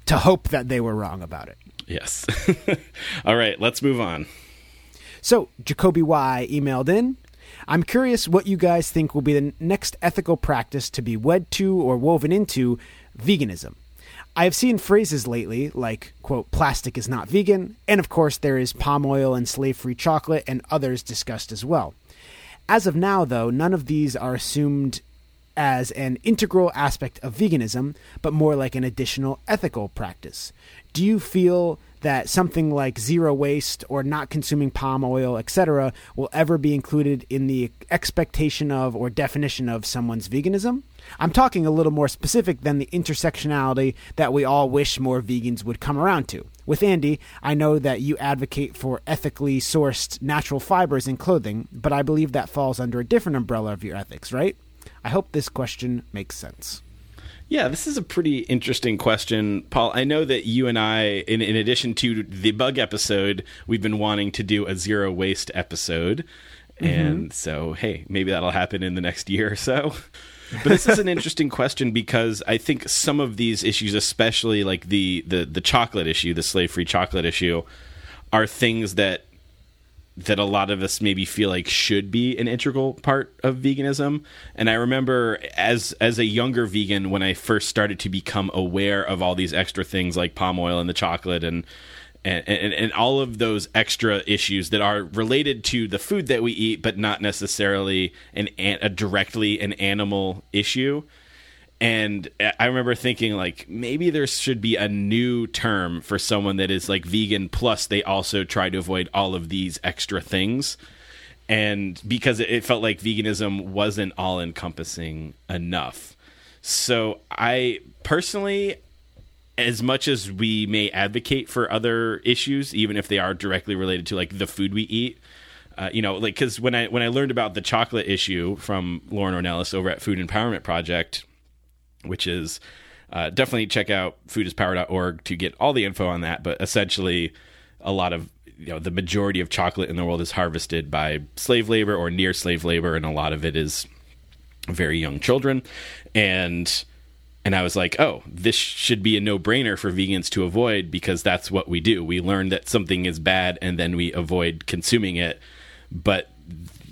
To hope that they were wrong about it. Yes. All right, let's move on. So, Jacoby Y emailed in, I'm curious what you guys think will be the next ethical practice to be wed to or woven into veganism. I have seen phrases lately like, quote, plastic is not vegan, and of course there is palm oil and slave-free chocolate and others discussed as well. As of now, though, none of these are assumed as an integral aspect of veganism, but more like an additional ethical practice. Do you feel that something like zero waste or not consuming palm oil, et cetera, will ever be included in the expectation of or definition of someone's veganism? I'm talking a little more specific than the intersectionality that we all wish more vegans would come around to. With Andy, I know that you advocate for ethically sourced natural fibers in clothing, but I believe that falls under a different umbrella of your ethics, right? I hope this question makes sense. Yeah, this is a pretty interesting question, Paul. I know that you and I, in, in addition to the bug episode, we've been wanting to do a zero waste episode. Mm-hmm. And so, hey, maybe that'll happen in the next year or so. But this is an interesting question because I think some of these issues, especially like the, the, the chocolate issue, the slave-free chocolate issue, are things that that a lot of us maybe feel like should be an integral part of veganism. And I remember as as a younger vegan, when I first started to become aware of all these extra things like palm oil and the chocolate and and, and, and all of those extra issues that are related to the food that we eat, but not necessarily an a directly an animal issue. And I remember thinking, like, maybe there should be a new term for someone that is, like, vegan, plus they also try to avoid all of these extra things. And because it felt like veganism wasn't all-encompassing enough. So I personally, as much as we may advocate for other issues, even if they are directly related to, like, the food we eat, uh, you know, like, because when I, when I learned about the chocolate issue from Lauren Ornelas over at Food Empowerment Project, which is uh, definitely check out food is power dot org to get all the info on that. But essentially, a lot of, you know, the majority of chocolate in the world is harvested by slave labor or near slave labor. And a lot of it is very young children. And and I was like, oh, this should be a no-brainer for vegans to avoid because that's what we do. We learn that something is bad and then we avoid consuming it. But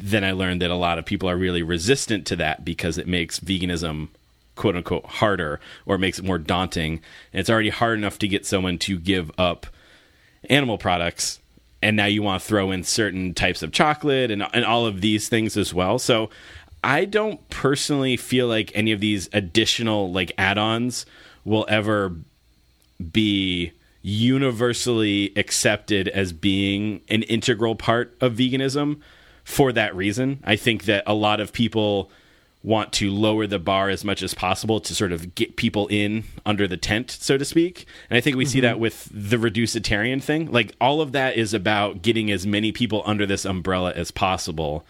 then I learned that a lot of people are really resistant to that because it makes veganism quote unquote harder, or makes it more daunting. And it's already hard enough to get someone to give up animal products. And now you want to throw in certain types of chocolate and, and all of these things as well. So I don't personally feel like any of these additional like add-ons will ever be universally accepted as being an integral part of veganism for that reason. I think that a lot of people want to lower the bar as much as possible to sort of get people in under the tent, so to speak. And I think we mm-hmm. see that with the reducitarian thing. Like, all of that is about getting as many people under this umbrella as possible.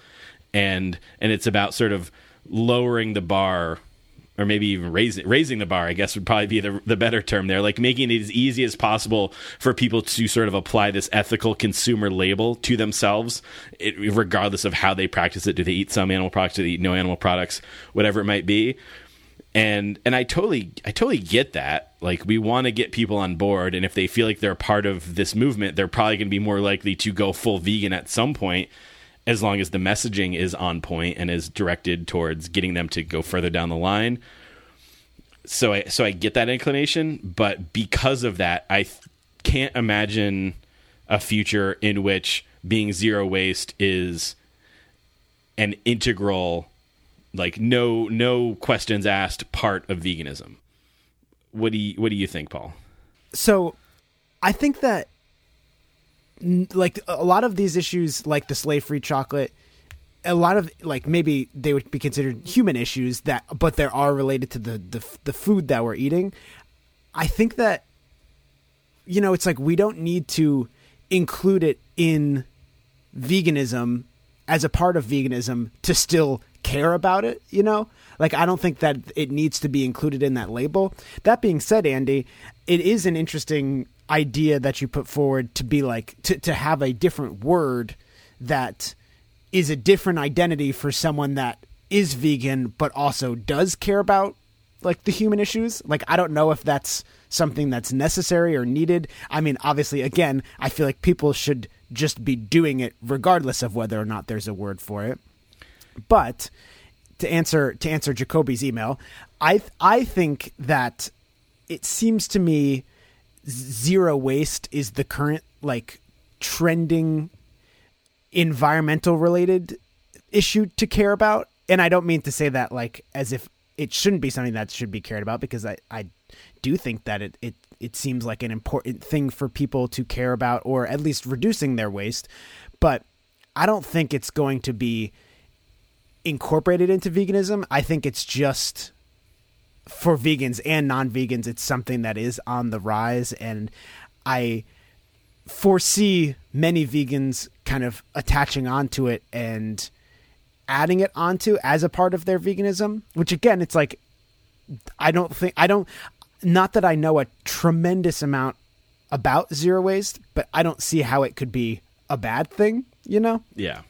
And and it's about sort of lowering the bar, or maybe even raising raising the bar, I guess would probably be the the better term there. Like, making it as easy as possible for people to sort of apply this ethical consumer label to themselves, it, regardless of how they practice it. Do they eat some animal products? Do they eat no animal products? Whatever it might be. And and I totally I totally get that. Like, we want to get people on board, and if they feel like they're part of this movement, they're probably going to be more likely to go full vegan at some point, as long as the messaging is on point and is directed towards getting them to go further down the line. So I, so I get that inclination, but because of that, I th- can't imagine a future in which being zero waste is an integral, like no, no questions asked part of veganism. What do you, what do you think, Paul? So I think that, like, a lot of these issues, like the slave-free chocolate, a lot of, like, maybe they would be considered human issues that, but they are related to the, the, the food that we're eating. I think that, you know, it's like, we don't need to include it in veganism as a part of veganism to still care about it. You know, like, I don't think that it needs to be included in that label. That being said, Andy, it is an interesting idea that you put forward to be like, to, to have a different word that is a different identity for someone that is vegan, but also does care about, like, the human issues. Like, I don't know if that's something that's necessary or needed. I mean, obviously, again, I feel like people should just be doing it regardless of whether or not there's a word for it. But to answer, to answer Jacoby's email, I, I think that it seems to me zero waste is the current, like, trending environmental related issue to care about. And I don't mean to say that, like, as if it shouldn't be something that should be cared about, because I, I do think that it, it, it seems like an important thing for people to care about, or at least reducing their waste. But I don't think it's going to be incorporated into veganism. I think it's just, for vegans and non-vegans, it's something that is on the rise, and I foresee many vegans kind of attaching onto it and adding it onto as a part of their veganism, which, again, it's like, I don't think, I don't, not that I know a tremendous amount about zero waste, but I don't see how it could be a bad thing, you know? Yeah.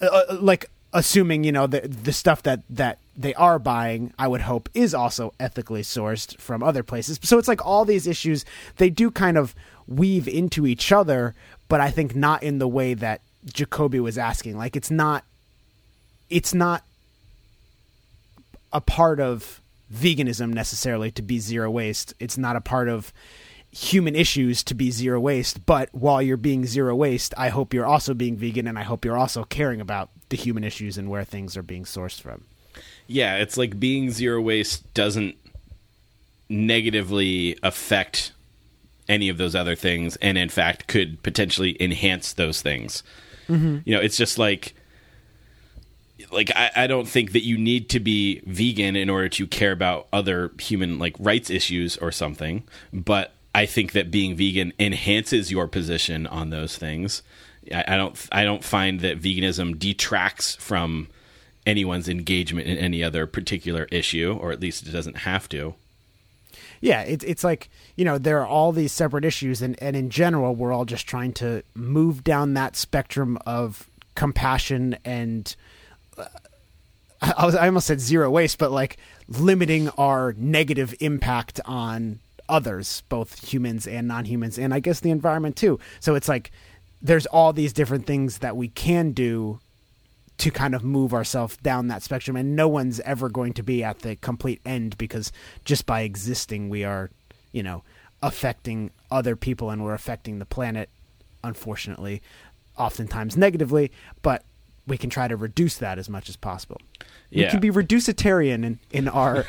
Uh, like, assuming, you know, the the stuff that, that they are buying, I would hope, is also ethically sourced from other places. So it's like all these issues, they do kind of weave into each other, but I think not in the way that Jacoby was asking. Like, it's not, it's not a part of veganism necessarily to be zero waste. It's not a part of human issues to be zero waste, but while you're being zero waste, I hope you're also being vegan, and I hope you're also caring about the human issues and where things are being sourced from. Yeah, it's like being zero waste doesn't negatively affect any of those other things, and in fact could potentially enhance those things. Mm-hmm. You know, it's just like, like I, I don't think that you need to be vegan in order to care about other human, like, rights issues or something, but I think that being vegan enhances your position on those things. I, I don't I don't find that veganism detracts from anyone's engagement in any other particular issue, or at least it doesn't have to. Yeah, it, it's like, you know, there are all these separate issues, and, and in general, we're all just trying to move down that spectrum of compassion and uh, I, was, I almost said zero waste, but like limiting our negative impact on others, both humans and non-humans, and I guess the environment too. So it's like there's all these different things that we can do to kind of move ourselves down that spectrum, and no one's ever going to be at the complete end, because just by existing, we are, you know, affecting other people, and we're affecting the planet, unfortunately, oftentimes negatively, but we can try to reduce that as much as possible. Yeah. We can be reducitarian in, in our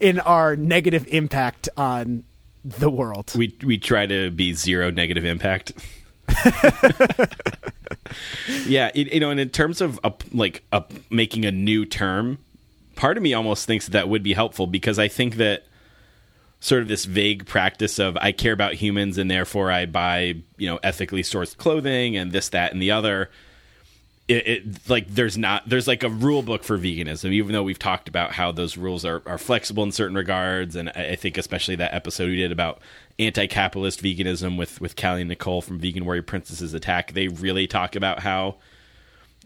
in our negative impact on the world. We we try to be zero negative impact. Yeah, it, you know, and in terms of uh, like uh, making a new term part of me almost thinks that, that would be helpful, because I think that sort of this vague practice of I care about humans and therefore I buy, you know, ethically sourced clothing and this, that, and the other. It, it like there's not there's like a rule book for veganism, even though we've talked about how those rules are, are flexible in certain regards. And I, I think especially that episode we did about anti-capitalist veganism with with Callie and Nicole from Vegan Warrior Princesses Attack, they really talk about how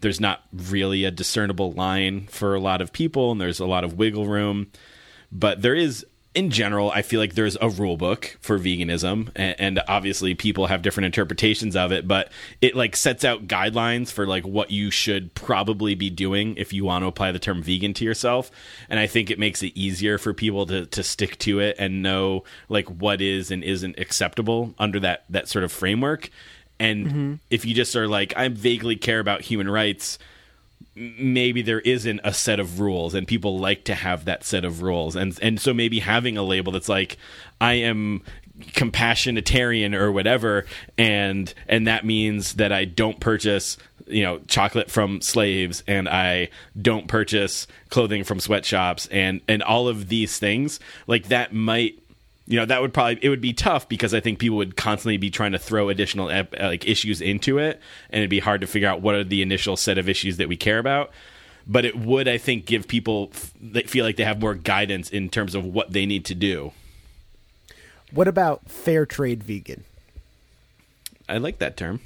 there's not really a discernible line for a lot of people and there's a lot of wiggle room. But there is, in general, I feel like there's a rule book for veganism, and, and obviously people have different interpretations of it, but it like sets out guidelines for like what you should probably be doing if you want to apply the term vegan to yourself. And I think it makes it easier for people to, to stick to it and know like what is and isn't acceptable under that, that sort of framework. And mm-hmm. if you just are like, I vaguely care about human rights, maybe there isn't a set of rules, and people like to have that set of rules. And and so maybe having a label that's like, I am compassionitarian or whatever, and and that means that I don't purchase, you know, chocolate from slaves, and I don't purchase clothing from sweatshops, and, and all of these things, like that might, you know, that would probably, it would be tough, because I think people would constantly be trying to throw additional like issues into it, and it'd be hard to figure out what are the initial set of issues that we care about. But it would, I think, give people that feel like they have more guidance in terms of what they need to do. What about fair trade vegan? I like that term.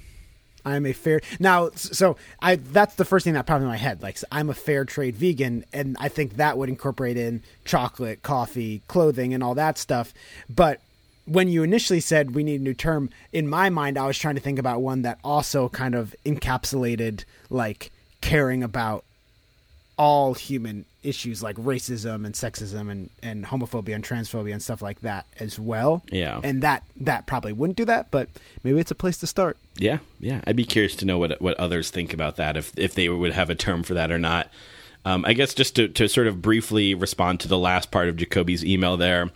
I'm a fair now. So I, that's the first thing that popped in my head. Like, I'm a fair trade vegan. And I think that would incorporate in chocolate, coffee, clothing, and all that stuff. But when you initially said we need a new term, in my mind, I was trying to think about one that also kind of encapsulated like caring about all human issues, like racism and sexism and, and homophobia and transphobia and stuff like that as well. Yeah. And that, that probably wouldn't do that, but maybe it's a place to start. Yeah. Yeah. I'd be curious to know what, what others think about that, if, if they would have a term for that or not. Um, I guess just to, to sort of briefly respond to the last part of Jacoby's email there,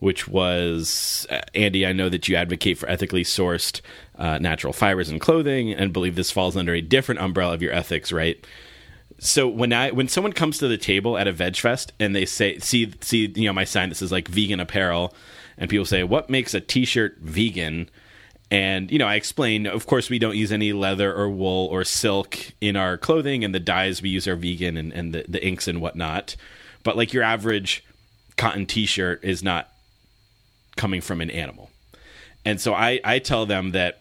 which was, Andy, I know that you advocate for ethically sourced uh, natural fibers in clothing and believe this falls under a different umbrella of your ethics, right? So when I when someone comes to the table at a veg fest and they say, see see you know, my sign that says like vegan apparel, and people say, what makes a t-shirt vegan? And, you know, I explain, of course, we don't use any leather or wool or silk in our clothing, and the dyes we use are vegan, and, and the, the inks and whatnot. But like your average cotton t-shirt is not coming from an animal. And so I, I tell them that,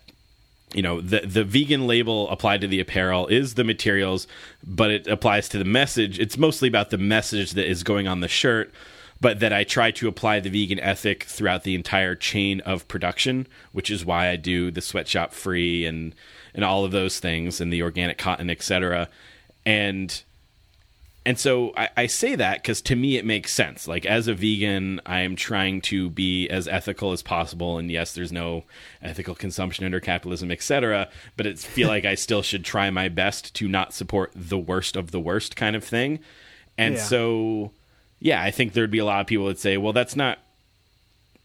you know, the the vegan label applied to the apparel is the materials, but it applies to the message. It's mostly about the message that is going on the shirt, but that I try to apply the vegan ethic throughout the entire chain of production, which is why I do the sweatshop free and, and all of those things, and the organic cotton, et cetera. And, and so I, I say that because to me it makes sense. Like, as a vegan, I am trying to be as ethical as possible. And yes, there's no ethical consumption under capitalism, et cetera. But it's feel like I still should try my best to not support the worst of the worst kind of thing. And yeah. so, yeah, I think there'd be a lot of people that say, well, that's not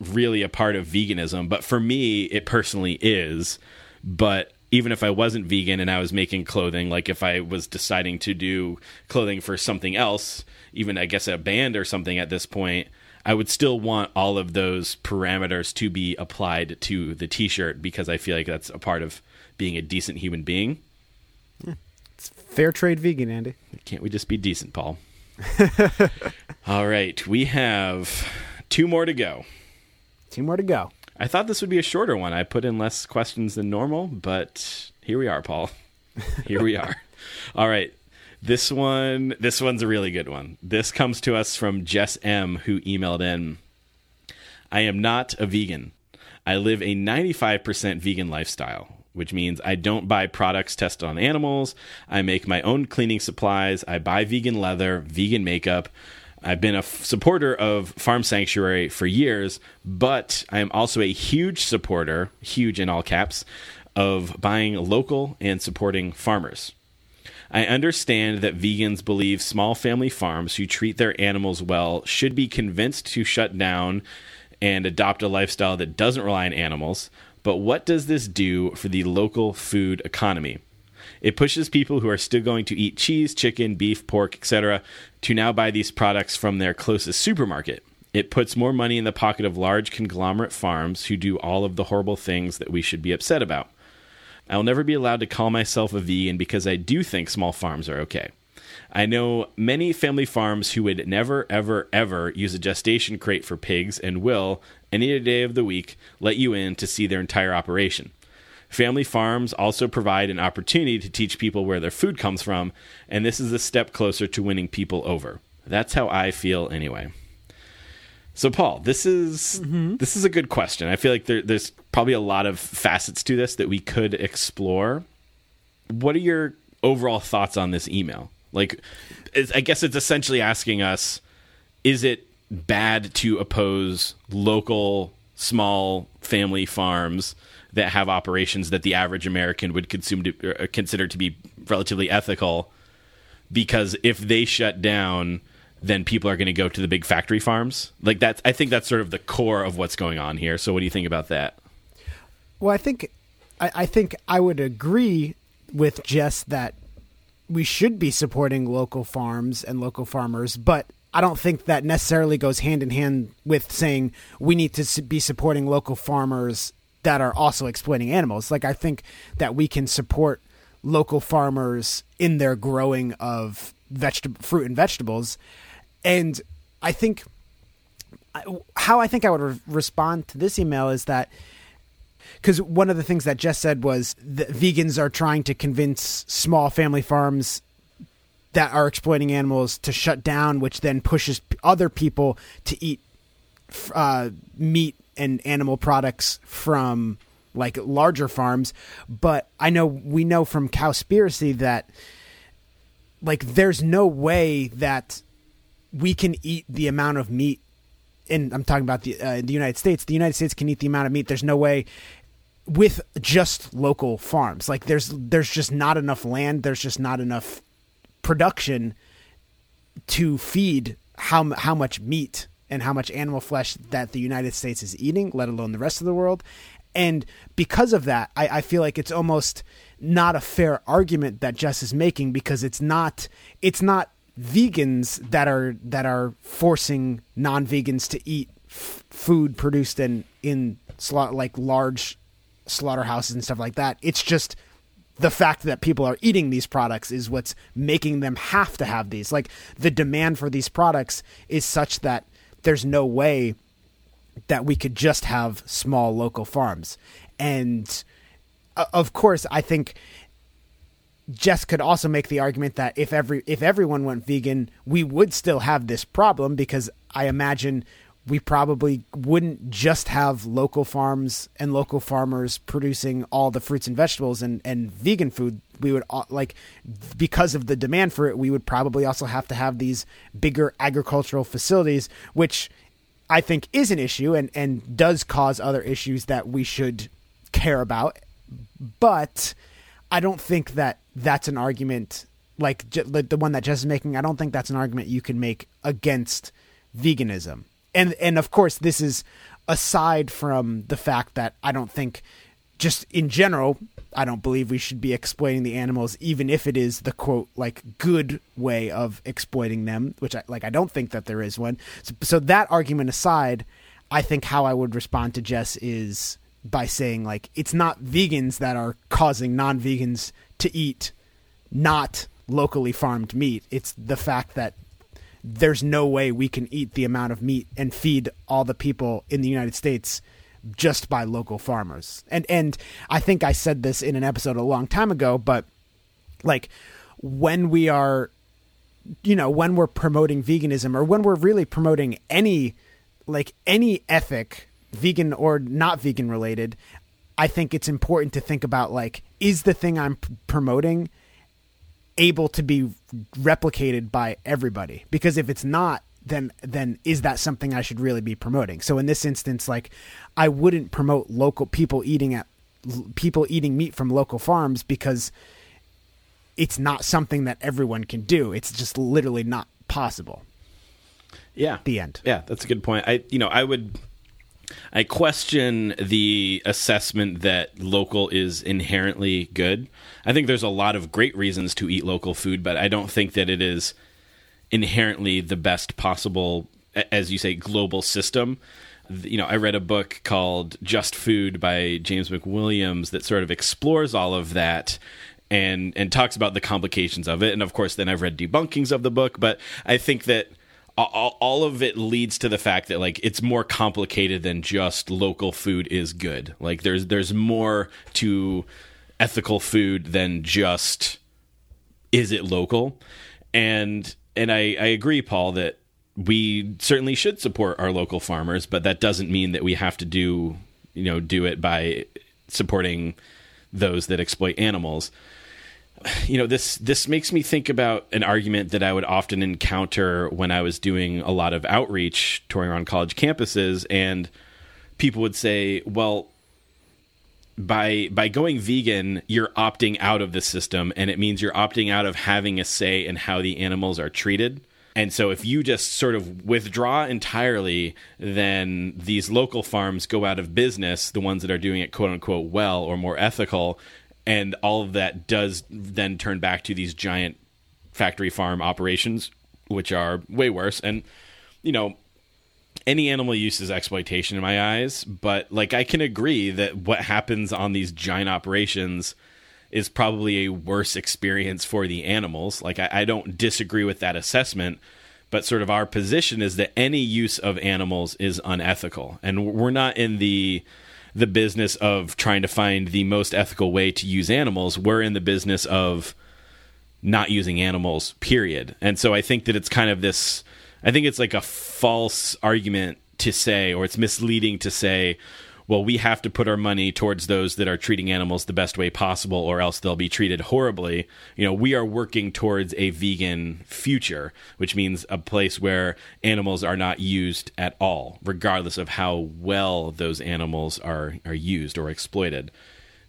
really a part of veganism. But for me, it personally is. But even if I wasn't vegan and I was making clothing, like if I was deciding to do clothing for something else, even I guess a band or something at this point, I would still want all of those parameters to be applied to the t-shirt, because I feel like that's a part of being a decent human being. Yeah. It's fair trade vegan, Andy. Can't we just be decent, Paul? All right. We have two more to go. Two more to go. I thought this would be a shorter one. I put in less questions than normal, but here we are, Paul. Here we are. All right. This one, this one's a really good one. This comes to us from Jess M, who emailed in. I am not a vegan. I live a ninety-five percent vegan lifestyle, which means I don't buy products tested on animals. I make my own cleaning supplies. I buy vegan leather, vegan makeup. I've been a f- supporter of Farm Sanctuary for years, but I'm also a huge supporter, huge in all caps, of buying local and supporting farmers. I understand that vegans believe small family farms who treat their animals well should be convinced to shut down and adopt a lifestyle that doesn't rely on animals, but what does this do for the local food economy? It pushes people who are still going to eat cheese, chicken, beef, pork, et cetera to now buy these products from their closest supermarket. It puts more money in the pocket of large conglomerate farms who do all of the horrible things that we should be upset about. I will never be allowed to call myself a vegan because I do think small farms are okay. I know many family farms who would never, ever, ever use a gestation crate for pigs and will, any day of the week, let you in to see their entire operation. Family farms also provide an opportunity to teach people where their food comes from, and this is a step closer to winning people over. That's how I feel anyway. So, Paul, this is mm-hmm. this is a good question. I feel like there, there's probably a lot of facets to this that we could explore. What are your overall thoughts on this email? Like, I guess it's essentially asking us, is it bad to oppose local, small family farms that have operations that the average American would consume to, or consider to be relatively ethical? Because if they shut down, then people are going to go to the big factory farms. Like that's, I think that's sort of the core of what's going on here. So what do you think about that? Well, I think I, I think I would agree with Jess that we should be supporting local farms and local farmers, but I don't think that necessarily goes hand in hand with saying we need to be supporting local farmers that are also exploiting animals. Like, I think that we can support local farmers in their growing of vegetable, fruit and vegetables. And I think how I think I would re- respond to this email is that, because one of the things that Jess said was that vegans are trying to convince small family farms that are exploiting animals to shut down, which then pushes other people to eat uh, meat and animal products from like larger farms. But I know we know from Cowspiracy that like there's no way that we can eat the amount of meat. And I'm talking about the uh, the United States. The United States can eat the amount of meat. There's no way with just local farms. Like there's there's just not enough land. There's just not enough production to feed how how much meat and how much animal flesh that the United States is eating, let alone the rest of the world. And because of that, I, I feel like it's almost not a fair argument that Jess is making, because it's not it's not. vegans that are that are forcing non-vegans to eat f- food produced in in slot like large slaughterhouses and stuff like that. It's just the fact that people are eating these products is what's making them have to have these. Like the demand for these products is such that there's no way that we could just have small local farms. And uh, of course, I think Jess could also make the argument that if every if everyone went vegan, we would still have this problem, because I imagine we probably wouldn't just have local farms and local farmers producing all the fruits and vegetables and, and vegan food. We would like, because of the demand for it, we would probably also have to have these bigger agricultural facilities, which I think is an issue and, and does cause other issues that we should care about. But I don't think that that's an argument like, like the one that Jess is making. I don't think that's an argument you can make against veganism. And, and of course, this is aside from the fact that I don't think, just in general, I don't believe we should be exploiting the animals, even if it is the quote, like good way of exploiting them, which I like, I don't think that there is one. So, so that argument aside, I think how I would respond to Jess is by saying like, it's not vegans that are causing non-vegans to eat not locally farmed meat. It's the fact that there's no way we can eat the amount of meat and feed all the people in the United States just by local farmers. And, and I think I said this in an episode a long time ago, but like when we are, you know, when we're promoting veganism, or when we're really promoting any, like any ethic, vegan or not vegan related, I think it's important to think about like, is the thing I'm p- promoting able to be replicated by everybody? Because if it's not, then then is that something I should really be promoting? So in this instance, like I wouldn't promote local people eating at people eating meat from local farms, because it's not something that everyone can do. It's just literally not possible. Yeah. The end. Yeah, that's a good point. I you know, I would I question the assessment that local is inherently good. I think there's a lot of great reasons to eat local food, but I don't think that it is inherently the best possible, as you say, global system. You know, I read a book called Just Food by James McWilliams that sort of explores all of that and and talks about the complications of it. And of course, then I've read debunkings of the book, but I think that all of it leads to the fact that, like, it's more complicated than just local food is good. Like, there's there's more to ethical food than just, is it local? And and I, I agree, Paul, that we certainly should support our local farmers, but that doesn't mean that we have to do, you know, do it by supporting those that exploit animals. You know, this this makes me think about an argument that I would often encounter when I was doing a lot of outreach touring around college campuses, and people would say, well, by by going vegan, you're opting out of the system, and it means you're opting out of having a say in how the animals are treated. And so if you just sort of withdraw entirely, then these local farms go out of business, the ones that are doing it quote-unquote well or more ethical. And all of that does then turn back to these giant factory farm operations, which are way worse. And, you know, any animal use is exploitation in my eyes. But, like, I can agree that what happens on these giant operations is probably a worse experience for the animals. Like, I, I don't disagree with that assessment. But sort of our position is that any use of animals is unethical. And we're not in the... the business of trying to find the most ethical way to use animals. We're in the business of not using animals, period. And so I think that it's kind of this, I think it's like a false argument to say, or it's misleading to say, well, we have to put our money towards those that are treating animals the best way possible, or else they'll be treated horribly. You know, we are working towards a vegan future, which means a place where animals are not used at all, regardless of how well those animals are, are used or exploited.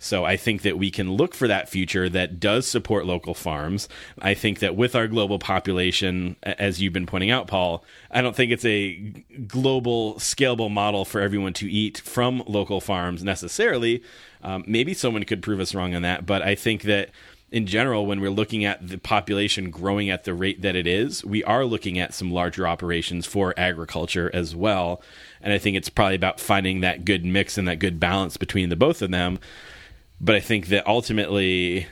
So I think that we can look for that future that does support local farms. I think that with our global population, as you've been pointing out, Paul, I don't think it's a global, scalable model for everyone to eat from local farms necessarily. Um, maybe someone could prove us wrong on that, but I think that in general, when we're looking at the population growing at the rate that it is, we are looking at some larger operations for agriculture as well. And I think it's probably about finding that good mix and that good balance between the both of them. But I think that ultimately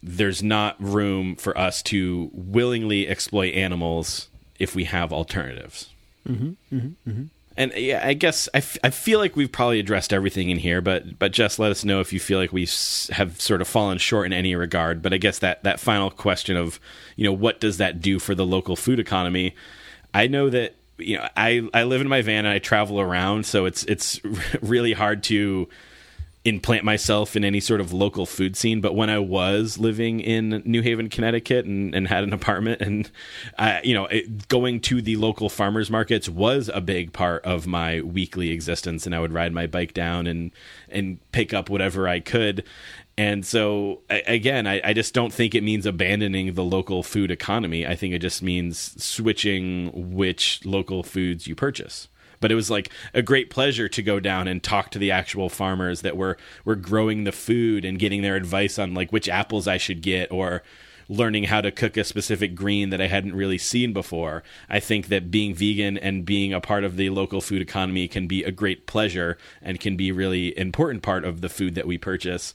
there's not room for us to willingly exploit animals if we have alternatives. Mm-hmm, mm-hmm, mm-hmm. And yeah, I guess I, f- I feel like we've probably addressed everything in here, but but just let us know if you feel like we s- have sort of fallen short in any regard. But I guess that, that final question of, you know, what does that do for the local food economy? I know that, you know, I, I live in my van and I travel around, so it's it's really hard to implant myself in any sort of local food scene. But when I was living in New Haven, Connecticut, and, and had an apartment, and I, you know, it, going to the local farmers markets was a big part of my weekly existence. And I would ride my bike down and, and pick up whatever I could. And so I, again, I, I just don't think it means abandoning the local food economy. I think it just means switching which local foods you purchase. But it was like a great pleasure to go down and talk to the actual farmers that were, were growing the food and getting their advice on, like, which apples I should get, or learning how to cook a specific green that I hadn't really seen before. I think that being vegan and being a part of the local food economy can be a great pleasure and can be a really important part of the food that we purchase.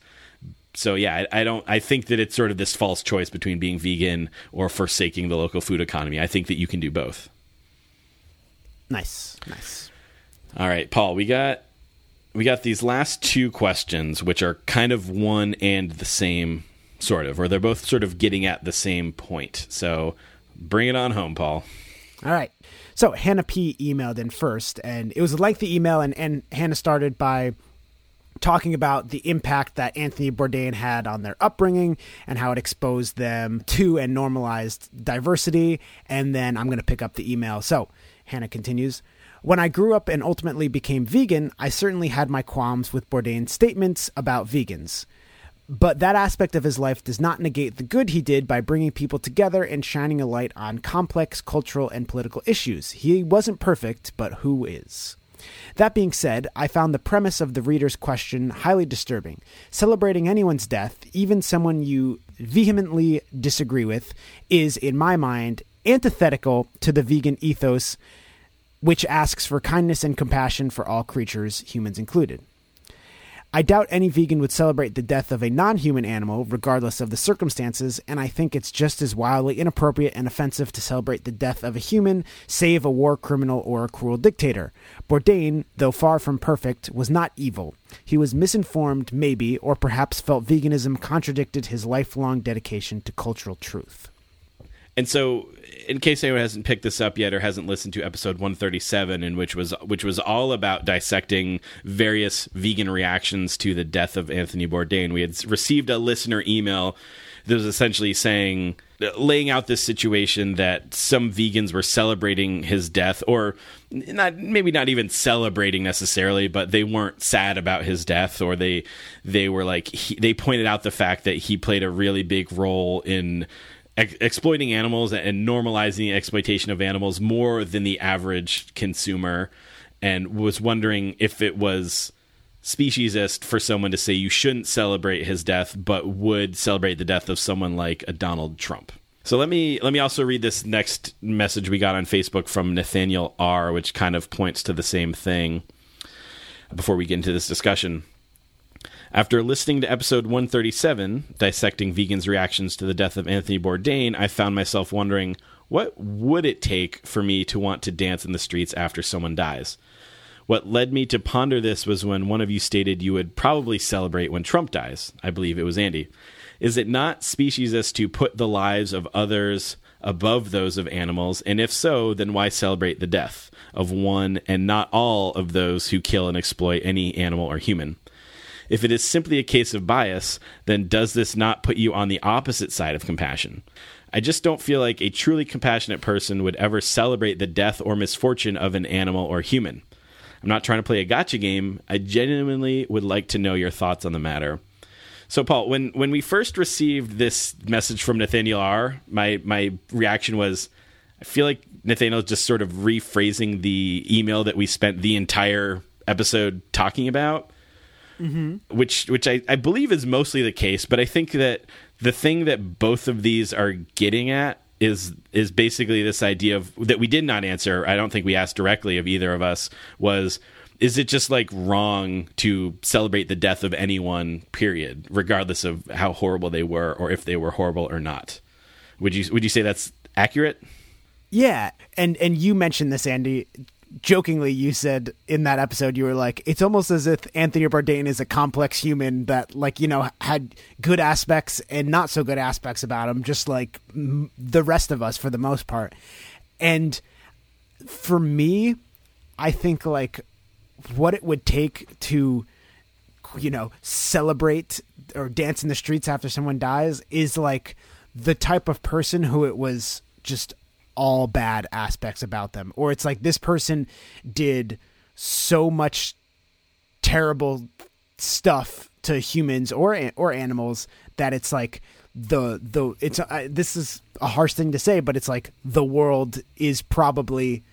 So yeah, I, I don't, I think that it's sort of this false choice between being vegan or forsaking the local food economy. I think that you can do both. Nice, nice. All right, Paul, we got we got these last two questions, which are kind of one and the same, sort of, or they're both sort of getting at the same point. So bring it on home, Paul. All right. So Hannah P. emailed in first, and it was like the email, and, and Hannah started by talking about the impact that Anthony Bourdain had on their upbringing and how it exposed them to and normalized diversity. And then I'm going to pick up the email. So Hannah continues, when I grew up and ultimately became vegan, I certainly had my qualms with Bourdain's statements about vegans. But that aspect of his life does not negate the good he did by bringing people together and shining a light on complex cultural and political issues. He wasn't perfect, but who is? That being said, I found the premise of the reader's question highly disturbing. Celebrating anyone's death, even someone you vehemently disagree with, is, in my mind, antithetical to the vegan ethos, which asks for kindness and compassion for all creatures, humans included. I doubt any vegan would celebrate the death of a non-human animal, regardless of the circumstances, and I think it's just as wildly inappropriate and offensive to celebrate the death of a human, save a war criminal or a cruel dictator. Bourdain, though far from perfect, was not evil. He was misinformed, maybe, or perhaps felt veganism contradicted his lifelong dedication to cultural truth. And so, in case anyone hasn't picked this up yet or hasn't listened to episode one thirty-seven, in which was which was all about dissecting various vegan reactions to the death of Anthony Bourdain, we had received a listener email that was essentially saying, laying out this situation that some vegans were celebrating his death, or not, maybe not even celebrating necessarily, but they weren't sad about his death, or they they were like he, they pointed out the fact that he played a really big role in Ex- exploiting animals and normalizing the exploitation of animals more than the average consumer, and was wondering if it was speciesist for someone to say you shouldn't celebrate his death, but would celebrate the death of someone like a Donald Trump. So let me let me also read this next message we got on Facebook from Nathaniel R, which kind of points to the same thing before we get into this discussion. After listening to episode one thirty-seven, dissecting vegans' reactions to the death of Anthony Bourdain, I found myself wondering, what would it take for me to want to dance in the streets after someone dies? What led me to ponder this was when one of you stated you would probably celebrate when Trump dies. I believe it was Andy. Is it not speciesist to put the lives of others above those of animals? And if so, then why celebrate the death of one and not all of those who kill and exploit any animal or human? If it is simply a case of bias, then does this not put you on the opposite side of compassion? I just don't feel like a truly compassionate person would ever celebrate the death or misfortune of an animal or human. I'm not trying to play a gotcha game. I genuinely would like to know your thoughts on the matter. So, Paul, when, when we first received this message from Nathaniel R., my, my reaction was, I feel like Nathaniel's just sort of rephrasing the email that we spent the entire episode talking about. Mm-hmm. Which which I, I believe is mostly the case, but I think that the thing that both of these are getting at is is basically this idea of that we did not answer, I don't think we asked directly of either of us, was, is it just like wrong to celebrate the death of anyone, period, regardless of how horrible they were or if they were horrible or not? Would you would you say that's accurate? Yeah, and and you mentioned this, Andy. Jokingly, you said in that episode, you were like, it's almost as if Anthony Bourdain is a complex human that, like, you know, had good aspects and not so good aspects about him, just like m- the rest of us for the most part. And for me, I think, like, what it would take to, you know, celebrate or dance in the streets after someone dies is like the type of person who it was just all bad aspects about them, or it's like this person did so much terrible stuff to humans or or animals that it's like the the it's uh, this is a harsh thing to say, but it's like the world is probably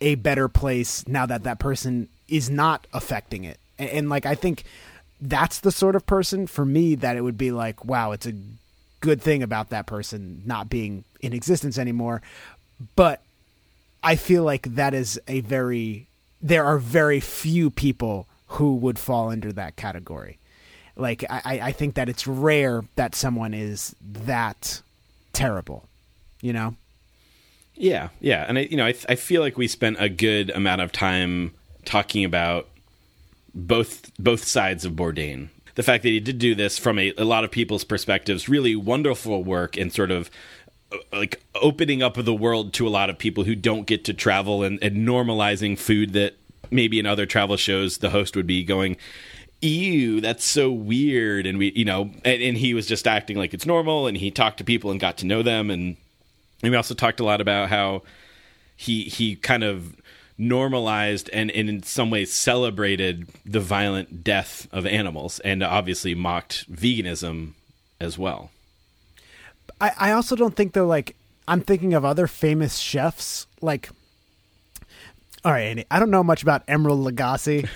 a better place now that that person is not affecting it. And, and like I think that's the sort of person for me that it would be like, wow, it's a good thing about that person not being in existence anymore. But I feel like that is a very, there are very few people who would fall under that category. Like, I, I think that it's rare that someone is that terrible, you know? Yeah. Yeah. And I, you know, I, I feel like we spent a good amount of time talking about both, both sides of Bourdain. The fact that he did do this from a, a lot of people's perspectives, really wonderful work in sort of like opening up the world to a lot of people who don't get to travel and, and normalizing food that maybe in other travel shows the host would be going, ew, that's so weird. And we, you know, and, and he was just acting like it's normal, and he talked to people and got to know them. And, and we also talked a lot about how he, he kind of normalized and, and in some ways celebrated the violent death of animals, and obviously mocked veganism as well. I, I also don't think, though, like, I'm thinking of other famous chefs, like all right, Andy, I don't know much about Emeril Lagasse,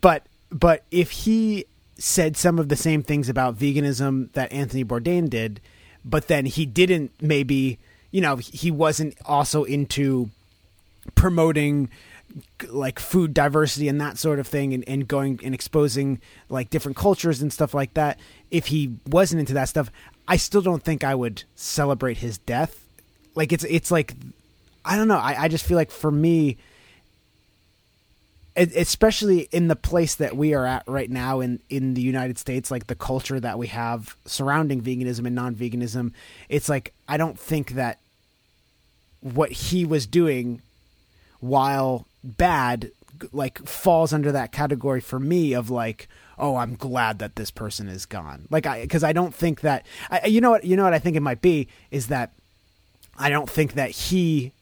but but if he said some of the same things about veganism that Anthony Bourdain did, but then he didn't maybe, you know, he wasn't also into promoting like food diversity and that sort of thing, and, and going and exposing like different cultures and stuff like that. If he wasn't into that stuff, I still don't think I would celebrate his death. Like it's, it's like, I don't know. I, I just feel like for me, especially in the place that we are at right now in, in the United States, like the culture that we have surrounding veganism and non-veganism, it's like, I don't think that what he was doing, while bad, like falls under that category for me of like, oh, I'm glad that this person is gone. Like I, cause I don't think that I, you know what, you know what I think it might be is that I don't think that he,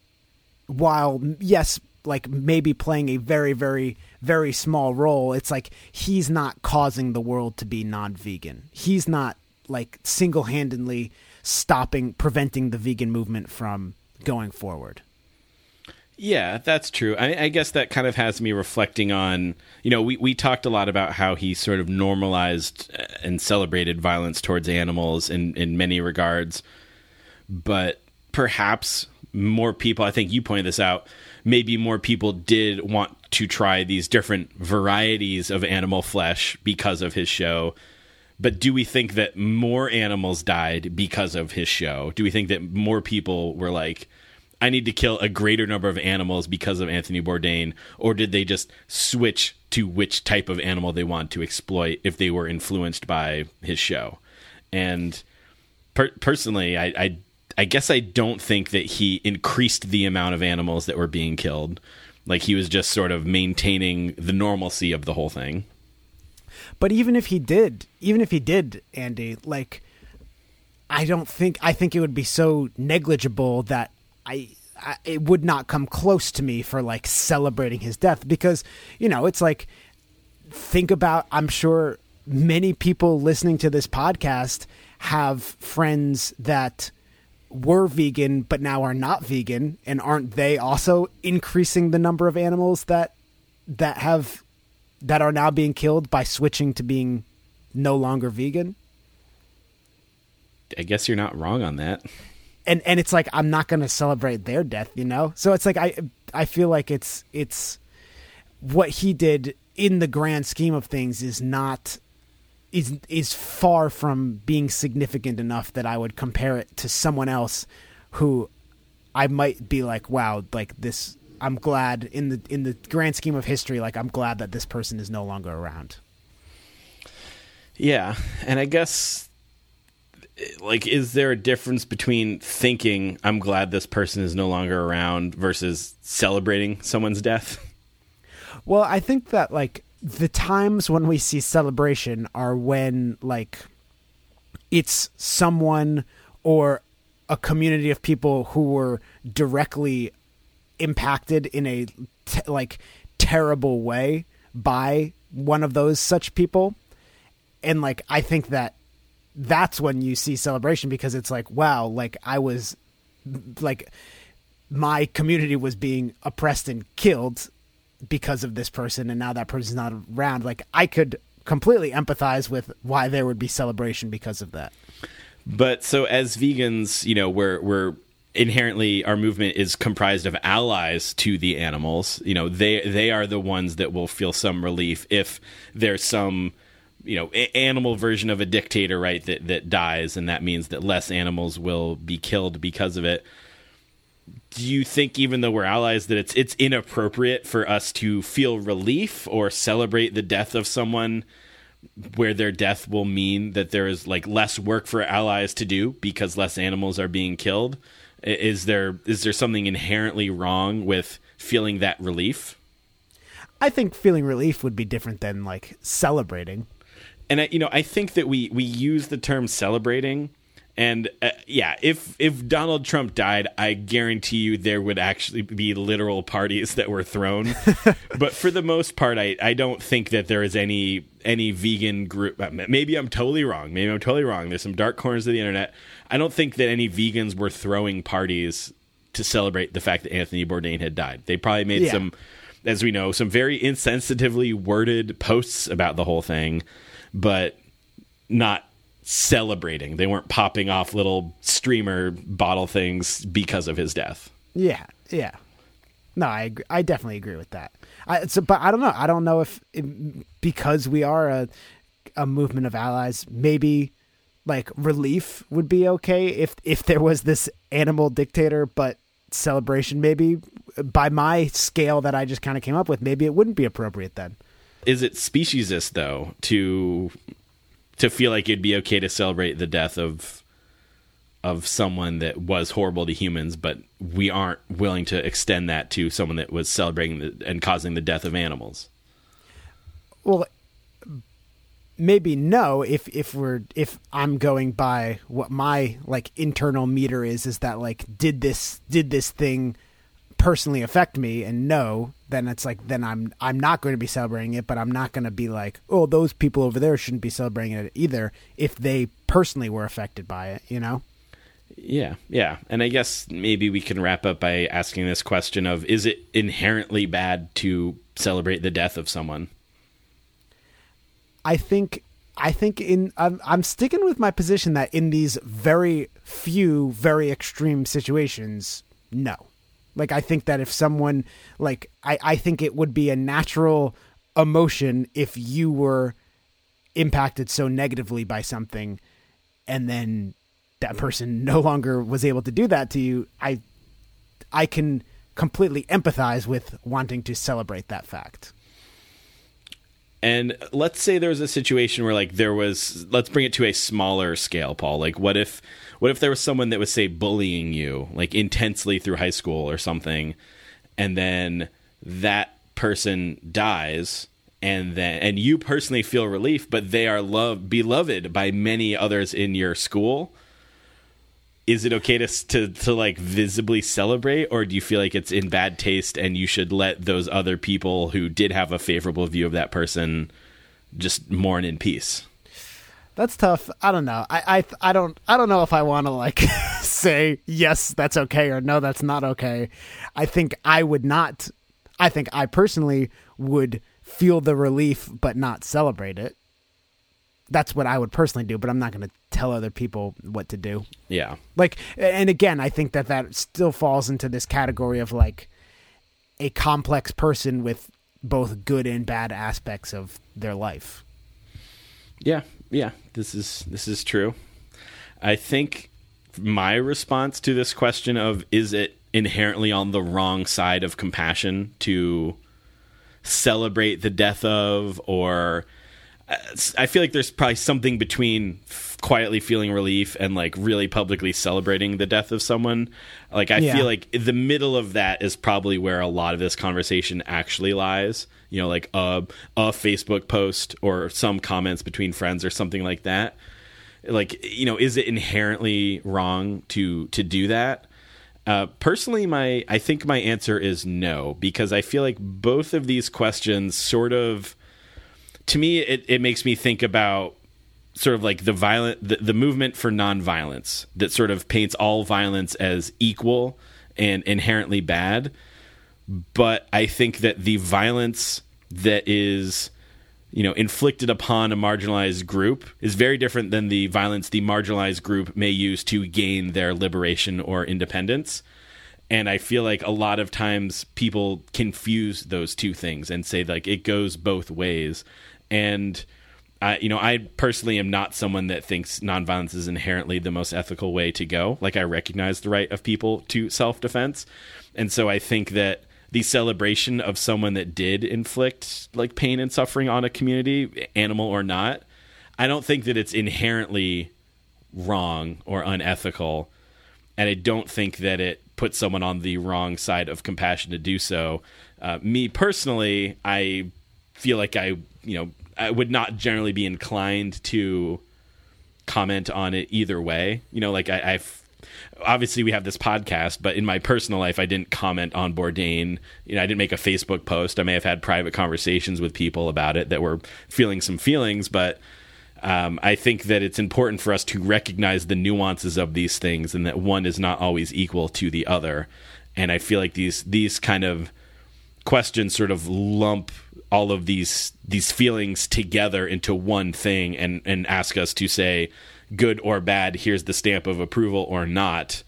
while yes, like maybe playing a very, very, very small role, it's like he's not causing the world to be non-vegan. He's not like single-handedly stopping, preventing the vegan movement from going forward. Yeah, that's true. I, I guess that kind of has me reflecting on, you know, we, we talked a lot about how he sort of normalized and celebrated violence towards animals in, in many regards, but perhaps more people, I think you pointed this out, maybe more people did want to try these different varieties of animal flesh because of his show. But do we think that more animals died because of his show? Do we think that more people were like, I need to kill a greater number of animals because of Anthony Bourdain? Or did they just switch to which type of animal they want to exploit if they were influenced by his show? And per- personally, I, I, I guess I don't think that he increased the amount of animals that were being killed. Like he was just sort of maintaining the normalcy of the whole thing. But even if he did, even if he did, Andy, like, I don't think, I think it would be so negligible that I, I it would not come close to me for like celebrating his death, because, you know, it's like, think about, I'm sure many people listening to this podcast have friends that were vegan but now are not vegan, and aren't they also increasing the number of animals that that have that are now being killed by switching to being no longer vegan? I guess you're not wrong on that. And and it's like, I'm not going to celebrate their death, you know? So it's like, I I feel like it's it's what he did in the grand scheme of things is not is is far from being significant enough that I would compare it to someone else who I might be like, wow, like this, I'm glad in the in the grand scheme of history, like I'm glad that this person is no longer around. Yeah, and I guess, like, is there a difference between thinking I'm glad this person is no longer around versus celebrating someone's death? Well, I think that, like, the times when we see celebration are when, like, it's someone or a community of people who were directly impacted in a, te- like, terrible way by one of those such people. And, like, I think that that's when you see celebration, because it's like, wow, like I was like my community was being oppressed and killed because of this person, and now that person's not around. Like I could completely empathize with why there would be celebration because of that. But so as vegans, you know, we're we're inherently, our movement is comprised of allies to the animals. You know, they they are the ones that will feel some relief if there's some, you know, animal version of a dictator, right, that that dies, and that means that less animals will be killed because of it. Do you think, even though we're allies, that it's it's inappropriate for us to feel relief or celebrate the death of someone where their death will mean that there is, like, less work for allies to do because less animals are being killed? Is there is there something inherently wrong with feeling that relief? I think feeling relief would be different than, like, celebrating. And, I, you know, I think that we, we use the term celebrating, and uh, yeah, if if Donald Trump died, I guarantee you there would actually be literal parties that were thrown. But for the most part, I, I don't think that there is any any vegan group. Maybe I'm totally wrong. Maybe I'm totally wrong. There's some dark corners of the internet. I don't think that any vegans were throwing parties to celebrate the fact that Anthony Bourdain had died. They probably made yeah. some, as we know, some very insensitively worded posts about the whole thing, but not celebrating. They weren't popping off little streamer bottle things because of his death. Yeah, yeah. No, I agree. I definitely agree with that. I, so, but I don't know. I don't know if it, because we are a a movement of allies, maybe like relief would be okay if if there was this animal dictator, but celebration maybe by my scale that I just kind of came up with, maybe it wouldn't be appropriate then. Is it speciesist though to to feel like it'd be okay to celebrate the death of of someone that was horrible to humans, but we aren't willing to extend that to someone that was celebrating the, and causing the death of animals? Well, maybe no, if, if we're, if I'm going by what my like internal meter is, is that like, did this, did this thing personally affect me? And no, then it's like, then I'm, I'm not going to be celebrating it, but I'm not going to be like, oh, those people over there shouldn't be celebrating it either if they personally were affected by it, you know? Yeah, yeah. And I guess maybe we can wrap up by asking this question of, is it inherently bad to celebrate the death of someone? I think, I think in, I'm, I'm sticking with my position that in these very few, very extreme situations, no. Like, I think that if someone, like, I, I think it would be a natural emotion if you were impacted so negatively by something and then that person no longer was able to do that to you. I, I can completely empathize with wanting to celebrate that fact. And let's say there's a situation where like there was, let's bring it to a smaller scale, Paul. Like what if, what if there was someone that was say bullying you like intensely through high school or something, and then that person dies and then, and you personally feel relief, but they are loved, beloved by many others in your school. Is it okay to, to, to like visibly celebrate, or do you feel like it's in bad taste and you should let those other people who did have a favorable view of that person just mourn in peace? That's tough. I don't know. I, I, I don't, I don't know if I want to like say, yes, that's okay. Or no, that's not okay. I think I would not, I think I personally would feel the relief, but not celebrate it. That's what I would personally do, but I'm not going to tell other people what to do. Yeah. Like, and again, I think that that still falls into this category of like a complex person with both good and bad aspects of their life. Yeah. Yeah. This is, this is true. I think my response to this question of, is it inherently on the wrong side of compassion to celebrate the death of, or I feel like there's probably something between f- quietly feeling relief and like really publicly celebrating the death of someone. Like, I yeah. feel like the middle of that is probably where a lot of this conversation actually lies, you know, like a, a Facebook post or some comments between friends or something like that. Like, you know, is it inherently wrong to, to do that? Uh, personally, my, I think my answer is no, because I feel like both of these questions sort of, to me, it, it makes me think about sort of like the violent, the, the movement for nonviolence that sort of paints all violence as equal and inherently bad. But I think that the violence that is, you know, inflicted upon a marginalized group is very different than the violence the marginalized group may use to gain their liberation or independence. And I feel like a lot of times people confuse those two things and say like it goes both ways. And I, you know, I personally am not someone that thinks nonviolence is inherently the most ethical way to go. Like, I recognize the right of people to self-defense. And so I think that the celebration of someone that did inflict like pain and suffering on a community, animal or not, I don't think that it's inherently wrong or unethical. And I don't think that it puts someone on the wrong side of compassion to do so. Uh, me personally, I feel like I, you know, I would not generally be inclined to comment on it either way. You know, like I, I've obviously we have this podcast, but in my personal life, I didn't comment on Bourdain. You know, I didn't make a Facebook post. I may have had private conversations with people about it that were feeling some feelings, but Um, I think that it's important for us to recognize the nuances of these things and that one is not always equal to the other. And I feel like these these kind of questions sort of lump all of these these feelings together into one thing and, and ask us to say good or bad, here's the stamp of approval or not.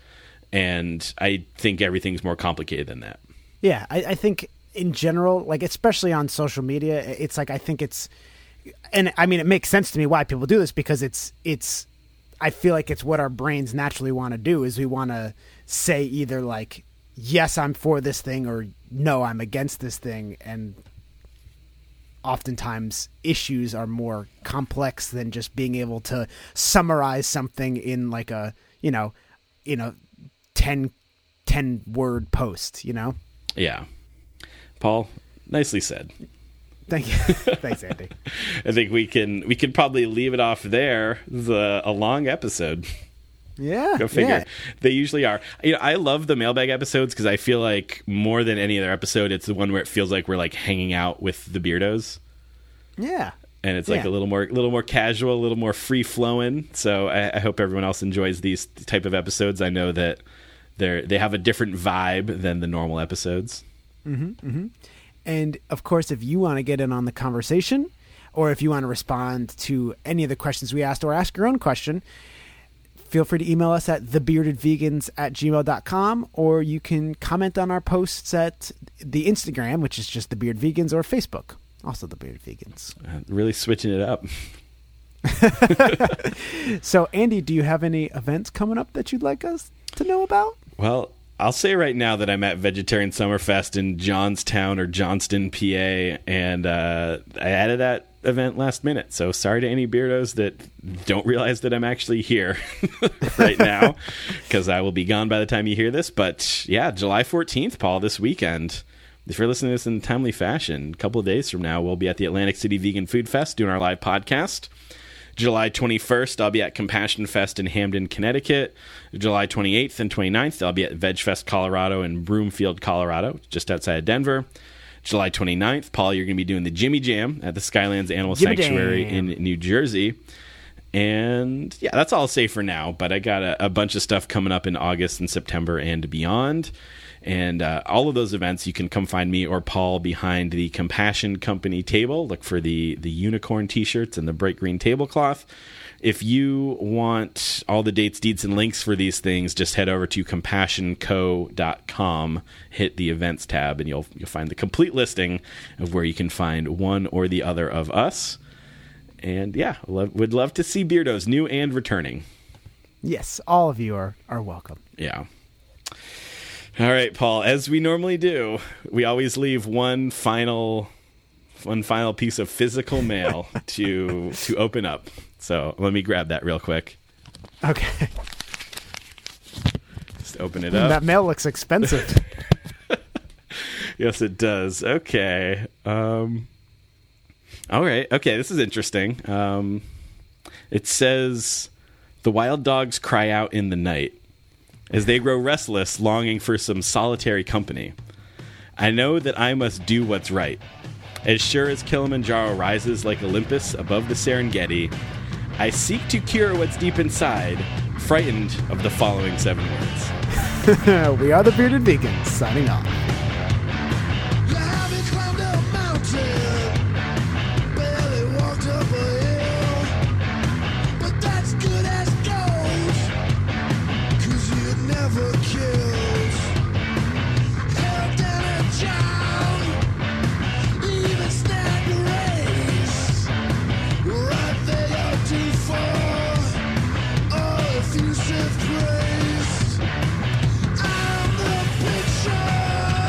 And I think everything's more complicated than that. Yeah, I, I think in general, like especially on social media, it's like I think it's – and I mean, it makes sense to me why people do this, because it's, it's, I feel like it's what our brains naturally want to do is we want to say either like, yes, I'm for this thing or no, I'm against this thing. And oftentimes issues are more complex than just being able to summarize something in like a, you know, you know, ten, ten word post, you know? Yeah. Paul, nicely said. Thank you. Thanks, Andy. I think we can we can probably leave it off there. The a long episode. Yeah. Go figure. Yeah. They usually are. You know, I love the mailbag episodes because I feel like more than any other episode, it's the one where it feels like we're like hanging out with the Beardos. Yeah. And it's like yeah. a little more a little more casual, a little more free flowing. So I, I hope everyone else enjoys these type of episodes. I know that they're they have a different vibe than the normal episodes. Mm-hmm. Mm-hmm. And, of course, if you want to get in on the conversation or if you want to respond to any of the questions we asked or ask your own question, feel free to email us at the bearded vegans at gmail dot com, or you can comment on our posts at the Instagram, which is just The Bearded Vegans, or Facebook, also The Bearded Vegans. Uh, really switching it up. So, Andy, do you have any events coming up that you'd like us to know about? Well, I'll say right now that I'm at Vegetarian Summerfest in Johnstown or Johnston, P A, and uh, I added that event last minute. So sorry to any Beardos that don't realize that I'm actually here right now, because I will be gone by the time you hear this. But yeah, July fourteenth, Paul, this weekend. If you're listening to this in a timely fashion, a couple of days from now, we'll be at the Atlantic City Vegan Food Fest doing our live podcast. July twenty-first, I'll be at Compassion Fest in Hamden, Connecticut. July twenty-eighth and twenty-ninth, I'll be at Veg Fest Colorado in Broomfield, Colorado, just outside of Denver. July twenty-ninth, Paul, you're going to be doing the Jimmy Jam at the Skylands Animal Jimmy Sanctuary Jam. In New Jersey. And yeah, that's all I'll say for now, but I got a, a bunch of stuff coming up in August and September and beyond. And uh, all of those events, you can come find me or Paul behind the Compassion Company table. Look for the, the unicorn T-shirts and the bright green tablecloth. If you want all the dates, deeds, and links for these things, just head over to compassion co dot com, hit the events tab, and you'll you'll find the complete listing of where you can find one or the other of us. And yeah, love, would love to see Beardos, new and returning. Yes, all of you are, are welcome. Yeah. All right, Paul, as we normally do, we always leave one final one final piece of physical mail to to open up. So let me grab that real quick. Okay. Just open it up. That mail looks expensive. Yes, it does. Okay. Um, all right. Okay, this is interesting. Um, it says, "The wild dogs cry out in the night as they grow restless, longing for some solitary company. I know that I must do what's right. As sure as Kilimanjaro rises like Olympus above the Serengeti, I seek to cure what's deep inside, frightened of the following seven words." We are the Bearded Vegans, signing off. Praise. I'm the picture.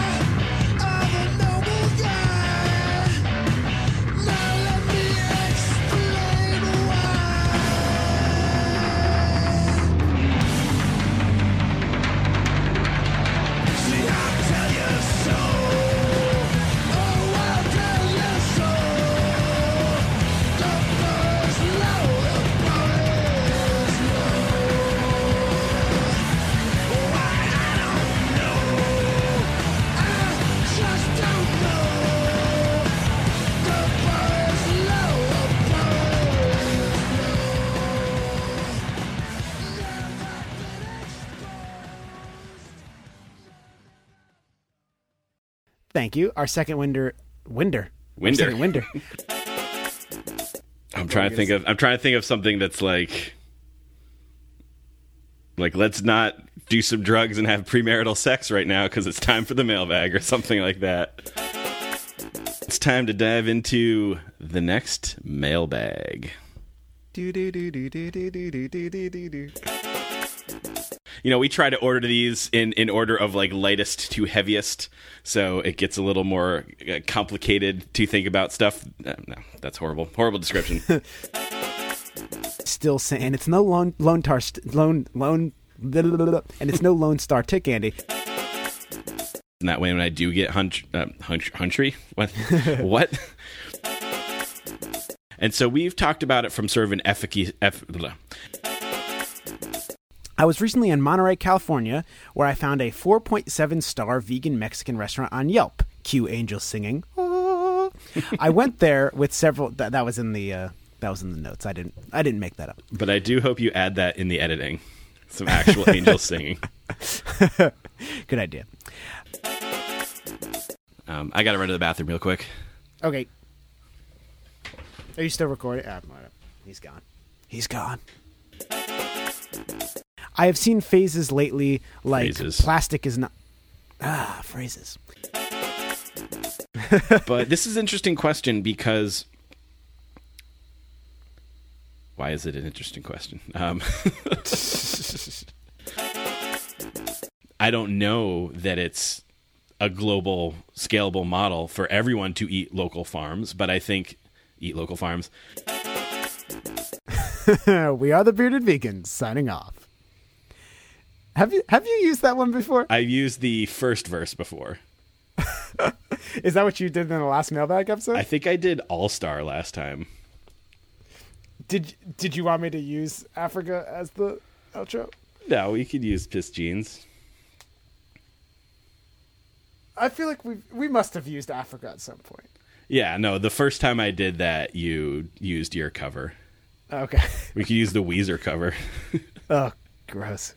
Thank you. Our second winner, winner, winner, winner. I'm trying to think of. I'm trying to think of something that's like, like let's not do some drugs and have premarital sex right now because it's time for the mailbag or something like that. It's time to dive into the next mailbag. Do do do do do do do do do do. You know, we try to order these in, in order of like lightest to heaviest, so it gets a little more complicated to think about stuff. Uh, no, that's horrible. Horrible description. Still saying it's no lone lone tar lone lone blah, blah, blah, blah, and it's no Lone Star Tick, Andy. And that way, when I do get hunch, uh, hunch, hunchy, what, what? And so we've talked about it from sort of an efficacy. Eff- I was recently in Monterey, California, where I found a four point seven star vegan Mexican restaurant on Yelp. Cue angels singing. Ah. I went there with several. Th- that was in the uh, that was in the notes. I didn't I didn't make that up. But I do hope you add that in the editing. Some actual angels singing. Good idea. Um, I got to run to the bathroom real quick. Okay. Are you still recording? Ah, he's gone. He's gone. I have seen phases lately, like phrases. Plastic is not... Ah, phrases. But this is an interesting question because... Why is it an interesting question? Um, I don't know that it's a global, scalable model for everyone to eat local farms, but I think... Eat local farms. We are the Bearded Vegans, signing off. Have you have you used that one before? I used the first verse before. Is that what you did in the last mailbag episode? I think I did All Star last time. Did Did you want me to use Africa as the outro? No, we could use Piss Jeans. I feel like we we must have used Africa at some point. Yeah, no. The first time I did that, you used your cover. Okay. We could use the Weezer cover. Oh, gross.